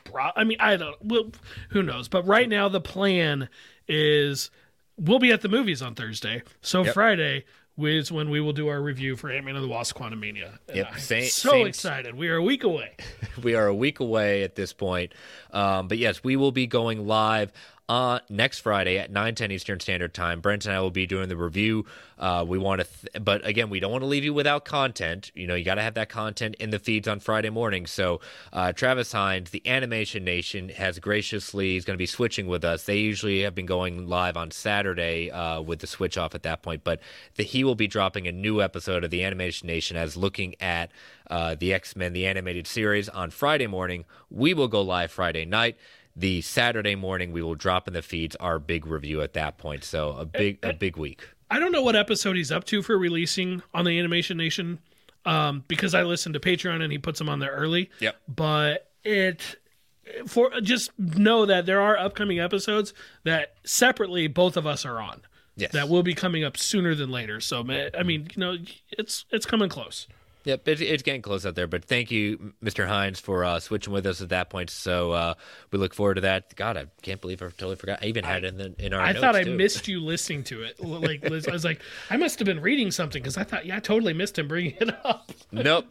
who knows? But right now the plan is we'll be at the movies on Thursday. So Friday is when we will do our review for Ant-Man and the Wasp: Quantumania. Yep. I'm so excited. We are a week away. We are a week away at this point. But yes, we will be going live next Friday at 9:10 Eastern Standard Time. Brent and I will be doing the review. We want to, but again, we don't want to leave you without content. You know, you got to have that content in the feeds on Friday morning. So, Travis Hines, the Animation Nation, is going to be switching with us. They usually have been going live on Saturday with the switch off at that point, but he will be dropping a new episode of the Animation Nation as looking at the X-Men, the animated series, on Friday morning. We will go live Friday night. The Saturday morning, we will drop in the feeds our big review at that point. So a big week. I don't know what episode he's up to for releasing on the Animation Nation, because I listen to Patreon and he puts them on there early. Yep. But just know that there are upcoming episodes that separately both of us are on. Yes. That will be coming up sooner than later. So, I mean, you know, it's coming close. Yep, it's getting close out there, but thank you, Mr. Hines, for switching with us at that point. So we look forward to that. God, I can't believe I totally forgot. I even had it in our notes, I missed you listening to it. Like I was like, I must have been reading something because I thought, I totally missed him bringing it up. Nope.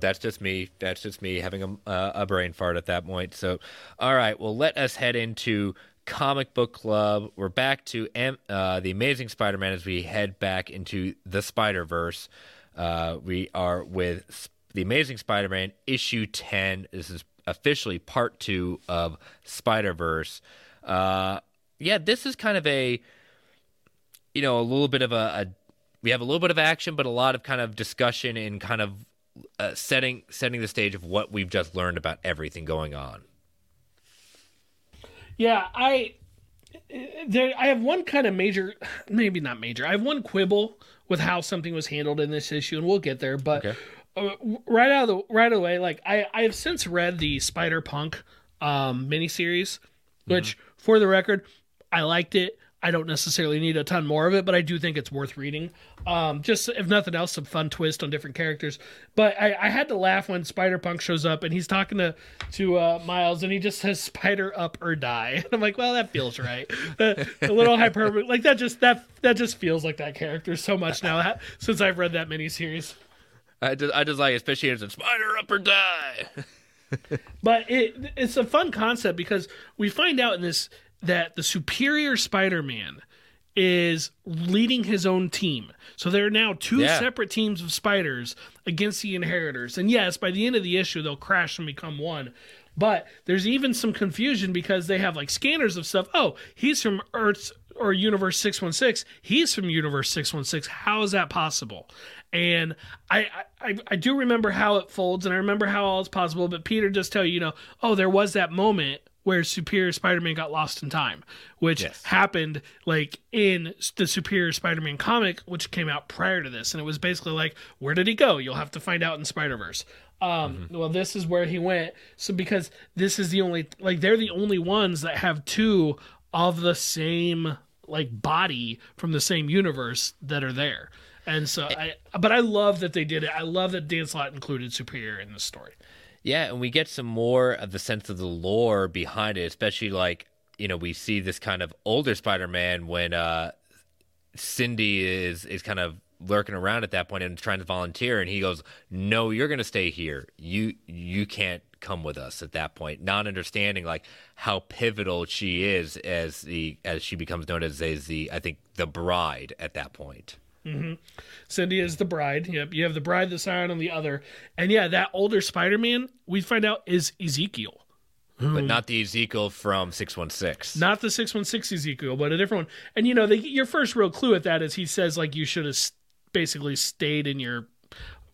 That's just me. That's just me having a brain fart at that point. So, all right. Well, let us head into Comic Book Club. We're back to The Amazing Spider-Man as we head back into the Spider-Verse. We are with The Amazing Spider-Man, issue 10. This is officially part 2 of Spider-Verse. This is kind of a little bit of we have a little bit of action, but a lot of kind of discussion and kind of setting the stage of what we've just learned about everything going on. Yeah, I have one kind of I have one quibble with how something was handled in this issue, and we'll get there. But okay. right away, like I have since read the Spider-Punk miniseries, which for the record, I liked it. I don't necessarily need a ton more of it, but I do think it's worth reading. Just if nothing else, some fun twist on different characters. But I had to laugh when Spider-Punk shows up and he's talking to Miles and he just says "Spider up or die." And I'm like, well, that feels right. A little hyperbole, like that just feels like that character so much now since I've read that miniseries. I just like, especially as it's "Spider up or die." But it's a fun concept because we find out in this that the superior Spider-Man is leading his own team. So there are now two separate teams of spiders against the inheritors. And yes, by the end of the issue, they'll crash and become one. But there's even some confusion because they have like scanners of stuff. Oh, he's from Earth's or Universe 616. He's from Universe 616. How is that possible? And I do remember how it folds, and I remember how all is possible. But Peter does tell you, there was that moment where Superior Spider-Man got lost in time, which happened like in the Superior Spider-Man comic, which came out prior to this. And it was basically like, where did he go? You'll have to find out in Spider-Verse. Well, this is where he went. So because this is the only, like they're the only ones that have two of the same like body from the same universe that are there. And so but I love that they did it. I love that Dan Slott included Superior in this story. Yeah, and we get some more of the sense of the lore behind it, especially we see this kind of older Spider-Man when Cindy is kind of lurking around at that point and trying to volunteer, and he goes, "No, you're going to stay here. You can't come with us." At that point, not understanding like how pivotal she is as she becomes known as the bride at that point. Mm-hmm. Cindy is the bride. Yep, you have the bride, the scion, and the other. And that older Spider-Man, we find out, is Ezekiel. But not the Ezekiel from 616. Not the 616 Ezekiel, but a different one. And, your first real clue at that is he says, like, you should have basically stayed in your...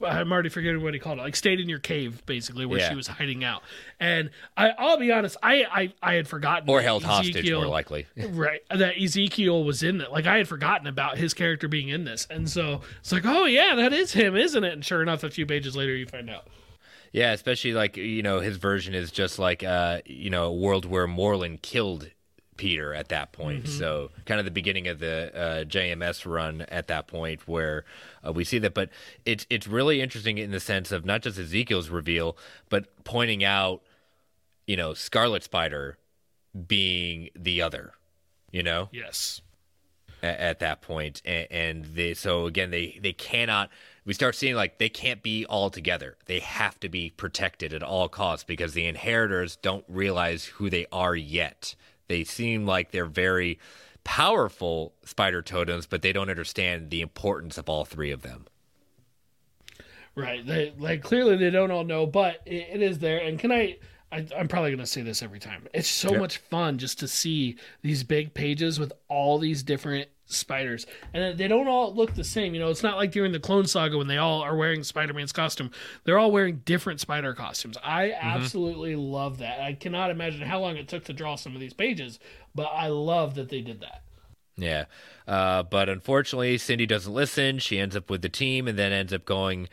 I'm already forgetting what he called it. Like, stayed in your cave, basically, where she was hiding out. And I'll be honest, I had forgotten. Or held hostage, more likely. Right. That Ezekiel was in it. Like, I had forgotten about his character being in this. And so it's like, oh, yeah, that is him, isn't it? And sure enough, a few pages later, you find out. Yeah, especially, like, his version is just like, a world where Moreland killed Peter at that point. Mm-hmm. So kind of the beginning of the JMS run at that point where we see that. But it's really interesting in the sense of not just Ezekiel's reveal, but pointing out, Scarlet Spider being the other, Yes. At that point. And they cannot... We start seeing, like, they can't be all together. They have to be protected at all costs because the inheritors don't realize who they are yet. They seem like they're very powerful spider totems, but they don't understand the importance of all three of them. Right. Clearly they don't all know, but it is there. And can I'm probably going to say this every time. It's so much fun just to see these big pages with all these different spiders. And they don't all look the same. It's not like during the Clone Saga when they all are wearing Spider-Man's costume. They're all wearing different spider costumes. I absolutely love that. I cannot imagine how long it took to draw some of these pages, but I love that they did that. Yeah. But unfortunately, Cindy doesn't listen. She ends up with the team and then ends up going...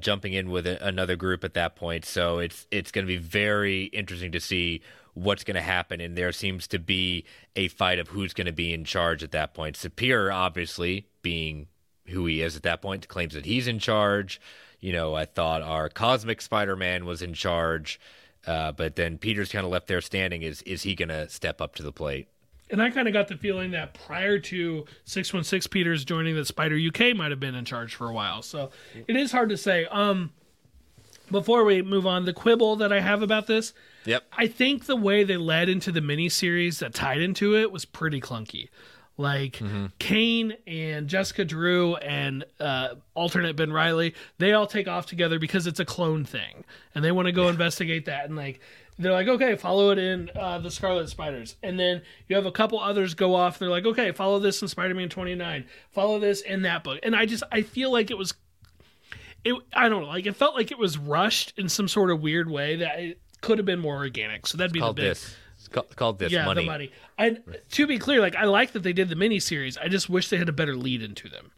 jumping in with another group at that point. So it's going to be very interesting to see what's going to happen. And there seems to be a fight of who's going to be in charge at that point. Superior, obviously, being who he is at that point, claims that he's in charge. you know, I thought our cosmic Spider-Man was in charge, but then Peter's kind of left there standing. Is he going to step up to the plate? And I kind of got the feeling that prior to 616 Peter's joining, that Spider UK might have been in charge for a while. So it is hard to say. Before we move on, the quibble that I have about this, yep, I think the way they led into the miniseries that tied into it was pretty clunky. Like, mm-hmm. Kane and Jessica Drew and alternate Ben Reilly, they all take off together because it's a clone thing. And they want to go investigate that. And, like, they're like, okay, follow it in the Scarlet Spiders. And then you have a couple others go off. They're like, okay, follow this in Spider-Man 29. Follow this in that book. And I feel like it was... I don't know. Like, it felt like it was rushed in some sort of weird way that it could have been more organic. So that'd be the big. It's called this. Yeah, Money. The Money. And to be clear, like, I like that they did the miniseries. I just wish they had a better lead into them.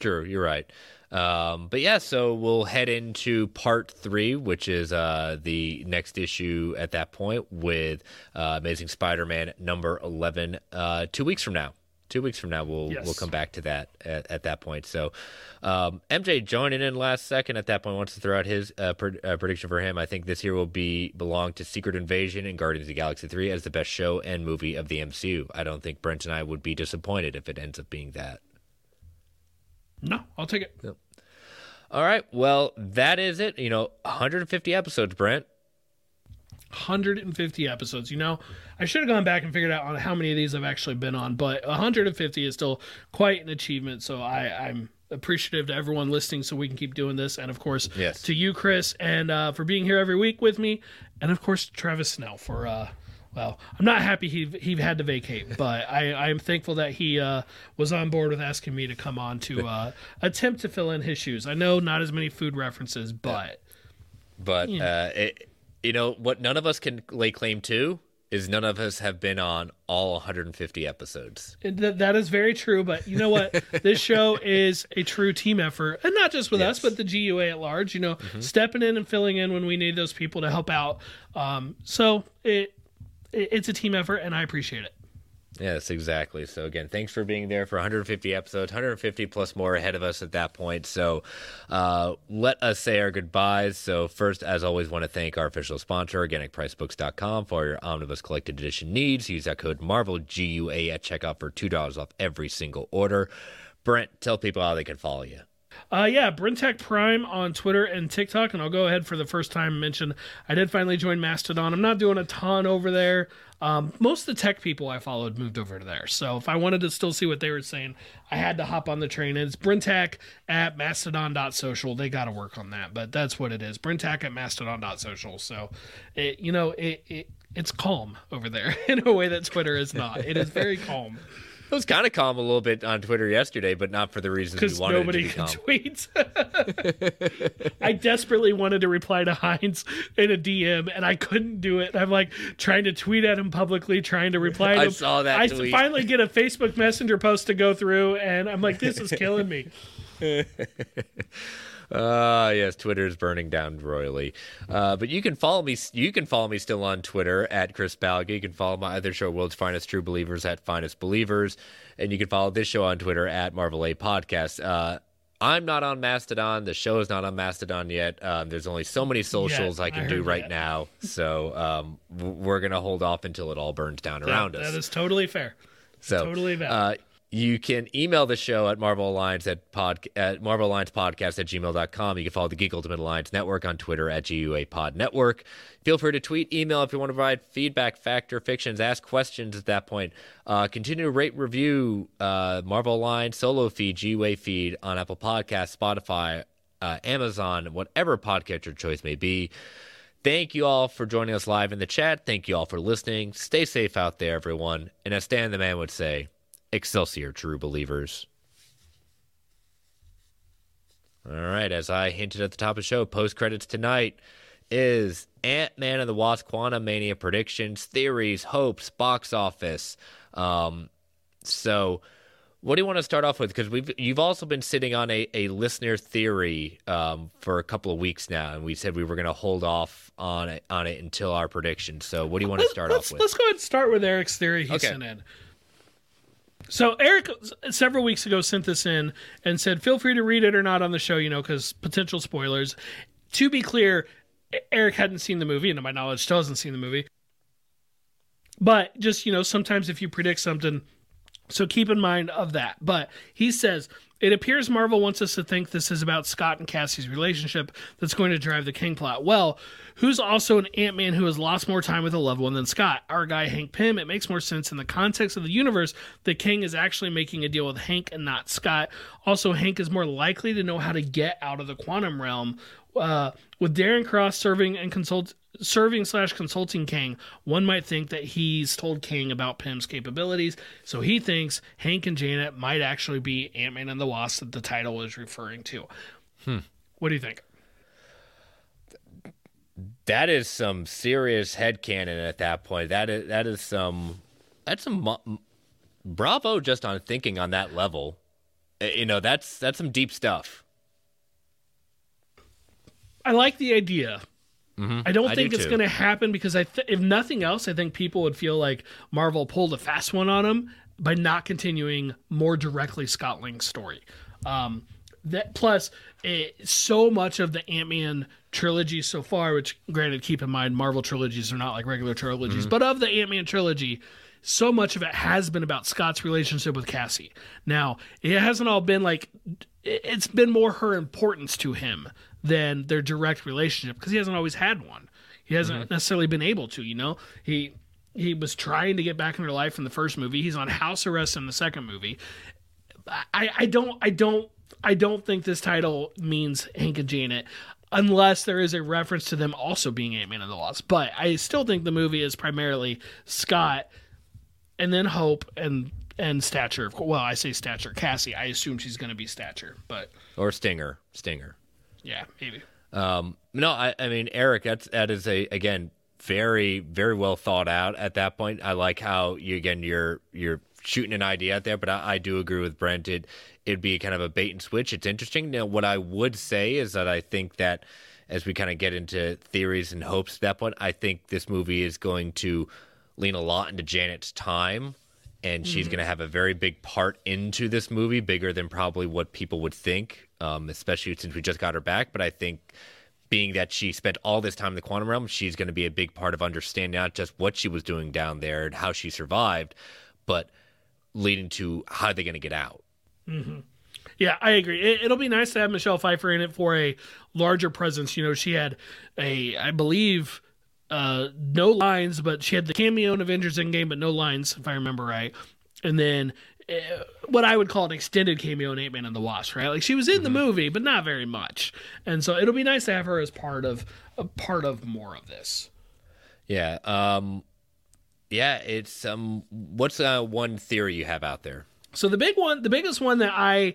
Sure, you're right. But yeah, so we'll head into part 3, which is the next issue at that point with Amazing Spider-Man number 11 2 weeks from now, we'll come back to that at that point. So MJ joining in last second at that point wants to throw out his prediction for him. I think this year will belong to Secret Invasion and Guardians of the Galaxy 3 as the best show and movie of the MCU. I don't think Brent and I would be disappointed if it ends up being that. No, I'll take it. Yep. All right. Well, that is it. 150 episodes, Brent. 150 episodes. I should have gone back and figured out on how many of these I've actually been on, but 150 is still quite an achievement. So I'm appreciative to everyone listening, so we can keep doing this. And of course, to you, Chris, and for being here every week with me. And of course, Travis Snell for, I'm not happy he had to vacate, but I'm thankful that he was on board with asking me to come on to attempt to fill in his shoes. I know not as many food references, but what none of us can lay claim to is none of us have been on all 150 episodes. That is very true, but you know what? This show is a true team effort, and not just with us, but the GUA at large, mm-hmm. stepping in and filling in when we need those people to help out. So it's a team effort, and I appreciate it. Yes, exactly. So again, thanks for being there for 150 episodes, 150 plus more ahead of us at that point. So let us say our goodbyes. So first, as always, want to thank our official sponsor, OrganicPriceBooks.com, for your omnibus collected edition needs. Use that code MARVELGUA at checkout for $2 off every single order. Brent, tell people how they can follow you. Brentech Prime on Twitter and TikTok, and I'll go ahead for the first time mention I did finally join Mastodon. I'm not doing a ton over there. Most of the tech people I followed moved over to there, so if I wanted to still see what they were saying, I had to hop on the train. And it's Brentech@mastodon.social. They got to work on that, but that's what it is. Brentech@mastodon.social. So, it's calm over there in a way that Twitter is not. It is very calm. It was kind of calm a little bit on Twitter yesterday, but not for the reasons we wanted it to be calm. Because nobody could tweet. I desperately wanted to reply to Hines in a DM, and I couldn't do it. I'm like trying to tweet at him publicly, trying to reply to him. I saw that tweet. I finally get a Facebook Messenger post to go through, and I'm like, this is killing me. Yes, Twitter is burning down royally. But you can follow me. You can follow me still on Twitter at Chris Balga. You can follow my other show, World's Finest True Believers, at Finest Believers, and you can follow this show on Twitter at Marvel A Podcast. I'm not on Mastodon. The show is not on Mastodon yet. There's only so many socials I can do right now, so we're gonna hold off until it all burns down around us. That is totally fair. So totally valid. You can email the show at marvelalliancepodcast@gmail.com. You can follow the Geek Ultimate Alliance Network on Twitter at GUAPodNetwork. Feel free to tweet, email if you want to provide feedback, factor, fictions, ask questions at that point. Continue to rate, review Marvel Alliance solo feed, GUA feed on Apple Podcasts, Spotify, Amazon, whatever podcatcher choice may be. Thank you all for joining us live in the chat. Thank you all for listening. Stay safe out there, everyone. And as Stan the Man would say, Excelsior, true believers. All right, as I hinted at the top of the show, post-credits tonight is Ant-Man and the Wasp: Quantumania predictions, theories, hopes, box office. So what do you want to start off with? Because you've also been sitting on a listener theory for a couple of weeks now, and we said we were going to hold off on it until our prediction. So what do you want to start off with? Let's go ahead and start with Eric's theory he sent in. So Eric, several weeks ago, sent this in and said, feel free to read it or not on the show, you know, because potential spoilers. To be clear, Eric hadn't seen the movie, and to my knowledge, still hasn't seen the movie. But just, you know, sometimes if you predict something, so keep in mind of that. But he says, it appears Marvel wants us to think this is about Scott and Cassie's relationship that's going to drive the King plot. Well, who's also an Ant-Man who has lost more time with a loved one than Scott? Our guy Hank Pym. It makes more sense in the context of the universe that King is actually making a deal with Hank and not Scott. Also, Hank is more likely to know how to get out of the quantum realm. With Darren Cross serving/consulting King, one might think that he's told King about Pym's capabilities, so he thinks Hank and Janet might actually be Ant-Man and the Wasp that the title is referring to. What do you think? That is some serious headcanon at that point. That's some bravo just on thinking on that level. You know, that's some deep stuff. I like the idea. Mm-hmm. I don't think it's going to happen because if nothing else, I think people would feel like Marvel pulled a fast one on them by not continuing more directly Scott Lang's story. So much of the Ant-Man trilogy so far, which granted, keep in mind, Marvel trilogies are not like regular trilogies, but of the Ant-Man trilogy, so much of it has been about Scott's relationship with Cassie. Now, it hasn't all been like, it's been more her importance to him than their direct relationship, because he hasn't always had one. He hasn't necessarily been able to, you know? He was trying to get back in her life in the first movie. He's on house arrest in the second movie. I don't think this title means Hank and Janet, unless there is a reference to them also being Ant-Man and the Wasp. But I still think the movie is primarily Scott, and then Hope, and Stature. Well, I say Stature. Cassie, I assume she's going to be Stature, but or Stinger. Yeah, maybe. No, I mean, Eric, that is very, very well thought out at that point. I like how you're shooting an idea out there, but I do agree with Brent. It'd be kind of a bait and switch. It's interesting. Now, what I would say is that I think that as we kind of get into theories and hopes at that point, I think this movie is going to lean a lot into Janet's time, and she's going to have a very big part into this movie, bigger than probably what people would think, especially since we just got her back. But I think being that she spent all this time in the quantum realm, she's going to be a big part of understanding not just what she was doing down there and how she survived, but leading to how they're going to get out. Mm-hmm. Yeah, I agree. It'll be nice to have Michelle Pfeiffer in it for a larger presence. You know, she had no lines, but she had the cameo in Avengers Endgame, but no lines, if I remember right. And then what I would call an extended cameo in Ant-Man and the Wasp, right? Like, she was in the movie, but not very much. And so it'll be nice to have her as part of more of this. Yeah. It's what's one theory you have out there? So the biggest one that I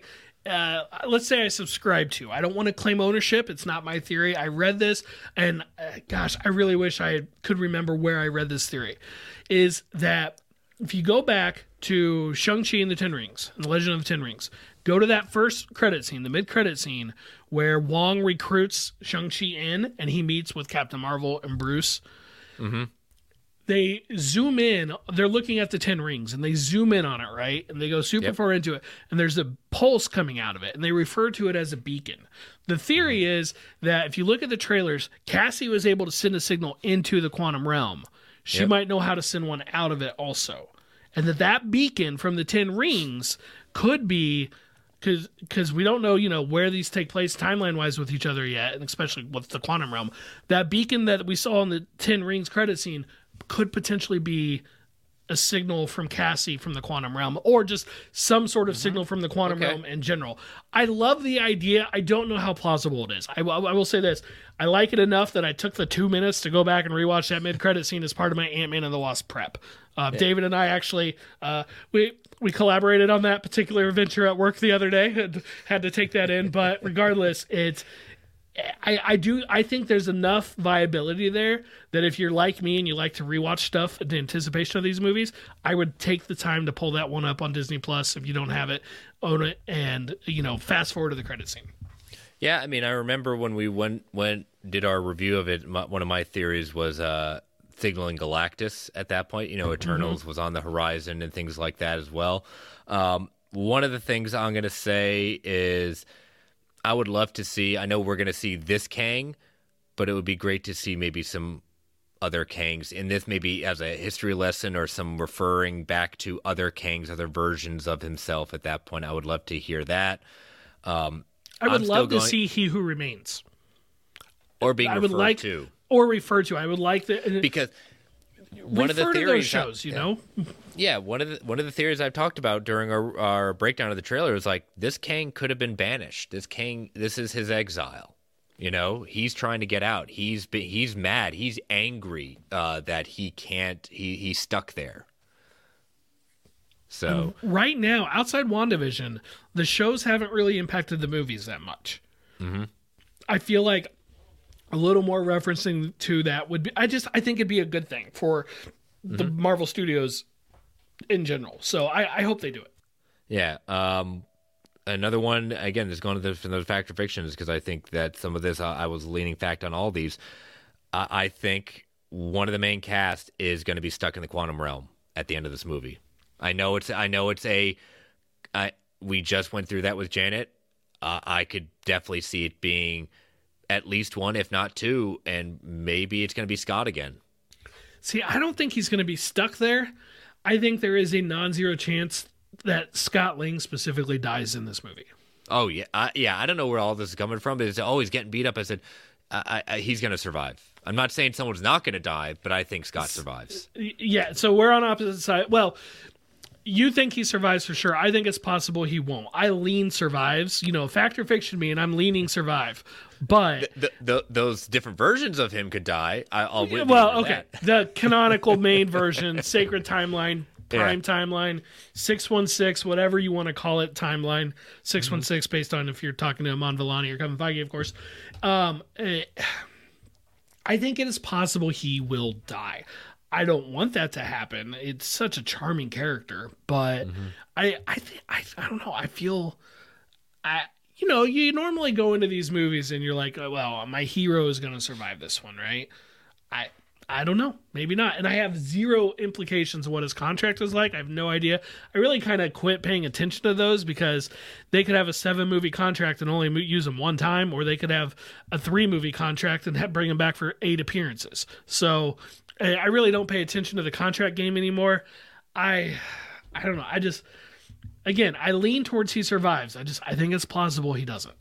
let's say I subscribe to. I don't want to claim ownership. It's not my theory. I read this, and I really wish I could remember where I read this theory, is that if you go back to Shang-Chi and the Ten Rings, and the Legend of the Ten Rings, go to that first credit scene, the mid-credit scene, where Wong recruits Shang-Chi in, and he meets with Captain Marvel and Bruce. Mm-hmm. They zoom in, they're looking at the Ten Rings, and they zoom in on it, right? And they go super far into it, and there's a pulse coming out of it, and they refer to it as a beacon. The theory is that if you look at the trailers, Cassie was able to send a signal into the quantum realm. She might know how to send one out of it also. And that beacon from the Ten Rings could be, because we don't know, you know, where these take place timeline-wise with each other yet, and especially with the quantum realm. That beacon that we saw in the Ten Rings credit scene could potentially be a signal from Cassie from the quantum realm, or just some sort of signal from the quantum realm in general. I love the idea. I don't know how plausible it is. I will say this. I like it enough that I took the 2 minutes to go back and rewatch that mid-credit scene as part of my Ant-Man and the Wasp prep. David and I actually, we collaborated on that particular adventure at work the other day and had to take that in. But regardless, I think there's enough viability there that if you're like me and you like to rewatch stuff in anticipation of these movies, I would take the time to pull that one up on Disney Plus. If you don't have it, own it, and, you know, fast forward to the credit scene. Yeah, I mean, I remember when we did our review of it, one of my theories was signaling Galactus at that point. You know, Eternals was on the horizon and things like that as well. One of the things I'm going to say is I would love to see, I know we're going to see this Kang, but it would be great to see maybe some other Kangs in this, maybe as a history lesson or some referring back to other Kangs, other versions of himself at that point. I would love to hear that. I would love to see He Who Remains. Or being referred to. Or referred to. I would like that. Because one of the theories, those shows, you know? Yeah, one of the theories I've talked about during our breakdown of the trailer is like, this Kang could have been banished. This Kang, this is his exile. You know, he's trying to get out. He's mad. He's angry that he can't. He's stuck there. So right now, outside WandaVision, the shows haven't really impacted the movies that much. Mm-hmm. I feel like a little more referencing to that would be. I think it'd be a good thing for the Marvel Studios in general. So I hope they do it. Yeah. Another one, again, that's going to those fact or fictions, because I think that some of this, I was leaning fact on all these. I think one of the main cast is going to be stuck in the quantum realm at the end of this movie. We just went through that with Janet. I could definitely see it being at least one, if not two, and maybe it's going to be Scott again. See, I don't think he's going to be stuck there. I think there is a non-zero chance that Scott Lang specifically dies in this movie. Oh, yeah. I don't know where all this is coming from, but it's always getting beat up. I said, he's going to survive. I'm not saying someone's not going to die, but I think Scott survives. Yeah, so we're on opposite side. Well, you think he survives for sure. I think it's possible he won't. I lean survives. You know, fact or fiction me, and I'm leaning survive. But those different versions of him could die. I'll wait. Well, okay. The canonical main version, sacred timeline, prime timeline, 616, whatever you want to call it, timeline 616, based on if you're talking to Amon Vellani or Kevin Feige, of course. I think it is possible he will die. I don't want that to happen. It's such a charming character, but I don't know. I feel you know, you normally go into these movies and you're like, oh, well, my hero is going to survive this one, right? I don't know. Maybe not. And I have zero implications of what his contract was like. I have no idea. I really kind of quit paying attention to those because they could have a 7-movie contract and only use them one time, or they could have a 3-movie contract and bring him back for 8 appearances. So I really don't pay attention to the contract game anymore. I don't know. I just, again, I lean towards he survives. I think it's plausible he doesn't.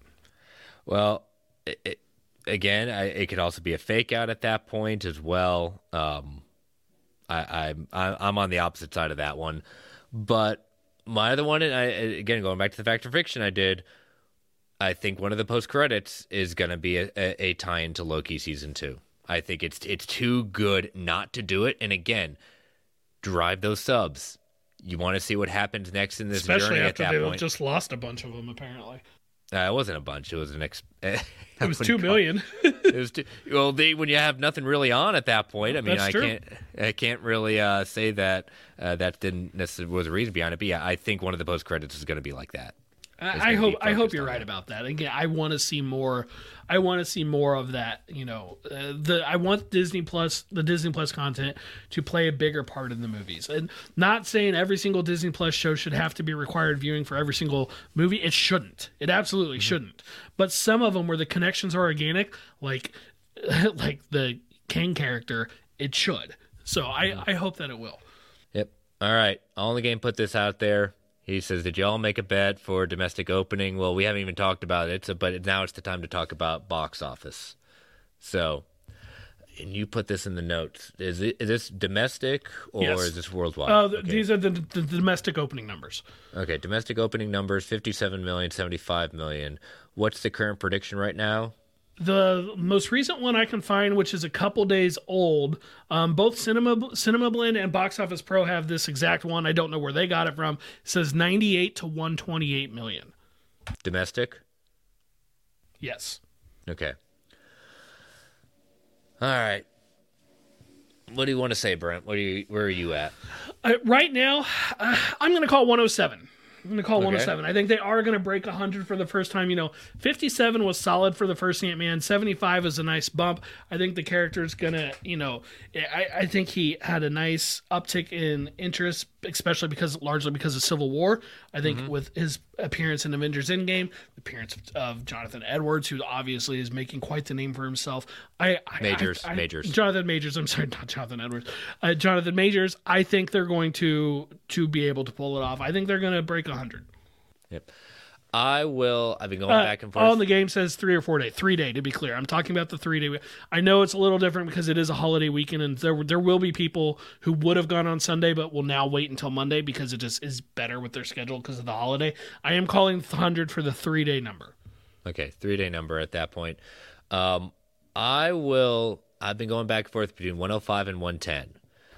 Well, it could also be a fake out at that point as well. I'm on the opposite side of that one, but my other one, and again going back to the fact or fiction I did, I think one of the post credits is going to be a tie into Loki season 2. I think it's too good not to do it. And again, drive those subs. You want to see what happens next in this especially journey at that point. Just lost a bunch of them apparently. It wasn't a bunch. It was it was 2 million. It was two. Well, when you have nothing really on at that point, I mean, I can't really say that that didn't necessarily was a reason behind it. But yeah, I think one of the post credits is going to be like that. I hope you're right about that. Again, I want to see more. I want to see more of that. You know, I want the Disney Plus content to play a bigger part in the movies. And not saying every single Disney Plus show should have to be required viewing for every single movie. It shouldn't. It absolutely shouldn't. But some of them where the connections are organic, like the Kang character, it should. So I hope that it will. Yep. All right. All in the Game put this out there. He says, did y'all make a bet for domestic opening? Well, we haven't even talked about it, but now it's the time to talk about box office. So, and you put this in the notes. Is this domestic or is this worldwide? Okay. These are the domestic opening numbers. Okay, domestic opening numbers, 57 million, 75 million. What's the current prediction right now? The most recent one I can find, which is a couple days old, both Cinema Blend and Box Office Pro have this exact one. I don't know where they got it from. It says 98 to 128 million. Domestic? Yes. Okay. All right. What do you want to say, Brent? Where are you at? Right now, I'm going to call 107. I'm going to call 107. I think they are going to break 100 for the first time. You know, 57 was solid for the first Ant-Man. 75 is a nice bump. I think the character's going to, you know, I think he had a nice uptick in interest, especially largely because of Civil War. I think with his appearance in Avengers Endgame, the appearance of Jonathan Edwards, who obviously is making quite the name for himself. Jonathan Majors. I'm sorry, not Jonathan Edwards. Jonathan Majors. I think they're going to be able to pull it off. I think they're going to break 100. Yep. I've been going back and forth. All in the game says 3 or 4 day. 3 day, to be clear. I'm talking about the 3 day. I know it's a little different because it is a holiday weekend, and there will be people who would have gone on Sunday but will now wait until Monday because it just is better with their schedule because of the holiday. I am calling 100 for the 3 day number. Okay, 3 day number at that point. I've been going back and forth between 105 and 110.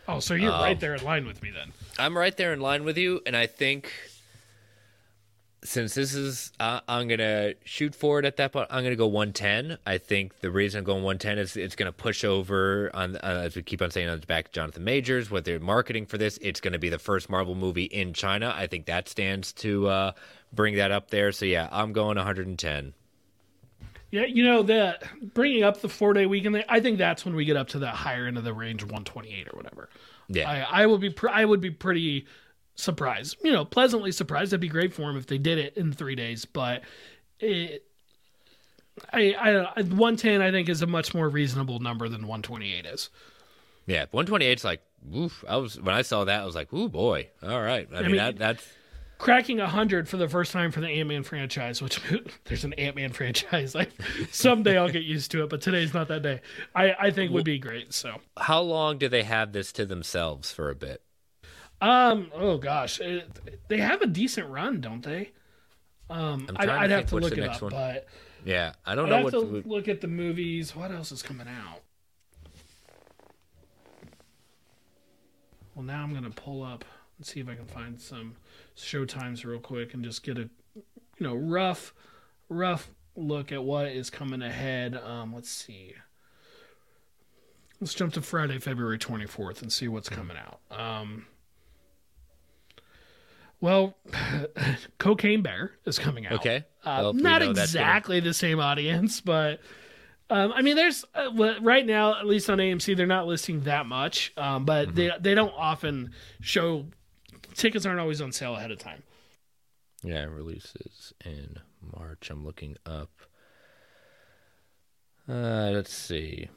Oh, so you're right there in line with me then. I'm right there in line with you, and I think since this is, I'm going to shoot for it at that point. I'm going to go 110. I think the reason I'm going 110 is it's going to push over on, as we keep on saying, on the back of Jonathan Majors, what they're marketing for this. It's going to be the first Marvel movie in China. I think that stands to bring that up there. So yeah, I'm going 110. Yeah, you know, that bringing up the 4 day weekend, I think that's when we get up to that higher end of the range, 128 or whatever. Yeah, I would be pretty surprised, you know, pleasantly surprised. That'd be great for him if they did it in 3 days, but 110 I think is a much more reasonable number than 128 is. Yeah, 128's like, oof. When I saw that, I was like, ooh boy, all right. I mean that's. Cracking 100 for the first time for the Ant-Man franchise, which there's an Ant-Man franchise. Like, someday I'll get used to it, but today's not that day. I think would be great. So, how long do they have this to themselves for a bit? Oh gosh, they have a decent run, don't they? I'd have to look it up. One? But yeah, I don't know. Look at the movies. What else is coming out? Well, now I'm gonna pull up and see if I can find some showtimes real quick and just get a, you know, rough look at what is coming ahead. Let's see. Let's jump to Friday, February 24th and see what's coming out. Well, Cocaine Bear is coming out. Okay. Well, not exactly the same audience, but I mean, there's right now, at least on AMC, they're not listing that much, but they don't often show. Tickets aren't always on sale ahead of time. Yeah, releases in March. I'm looking up. Let's see.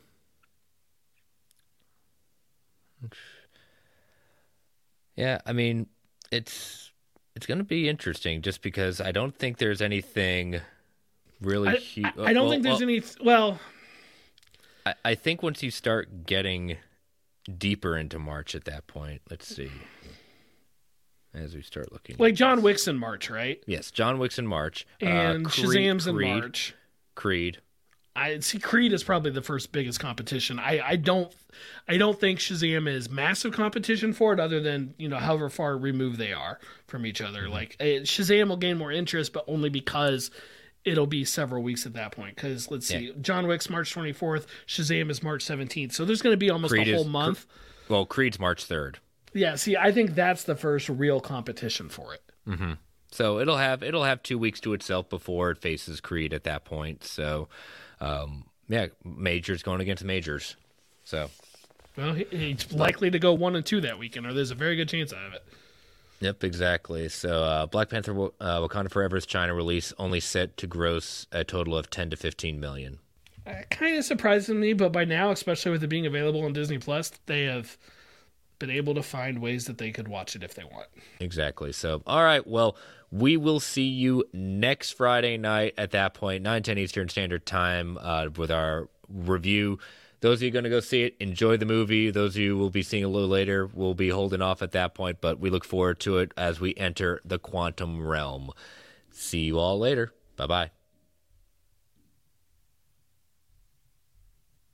Yeah, I mean, it's going to be interesting just because I don't think there's anything really huge. I think once you start getting deeper into March at that point, let's see. As we start looking, like John Wick's in March, right? Yes, John Wick's in March, and Shazam's in March. Creed. I see. Creed is probably the first biggest competition. I don't think Shazam is massive competition for it, other than, you know, however far removed they are from each other. Mm-hmm. Like Shazam will gain more interest, but only because it'll be several weeks at that point. Because let's see, John Wick's March 24th, Shazam is March 17th, so there's going to be almost a whole month. Well, Creed's March 3rd. Yeah, see, I think that's the first real competition for it. Mm-hmm. So it'll have 2 weeks to itself before it faces Creed at that point. So, Majors going against Majors. So, well, he's likely to go 1 and 2 that weekend, or there's a very good chance of it. Yep, exactly. So, Black Panther: Wakanda Forever's China release only set to gross a total of 10 to 15 million. Kind of surprising me, but by now, especially with it being available on Disney Plus, they have been able to find ways that they could watch it if they want. Exactly. So, all right, well, we will see you next Friday night at that point, 9:10 Eastern Standard Time, with our review. Those of you going to go see it, enjoy the movie. Those of you who will be seeing a little later will be holding off at that point, but we look forward to it as we enter the quantum realm. See you all later. Bye-bye.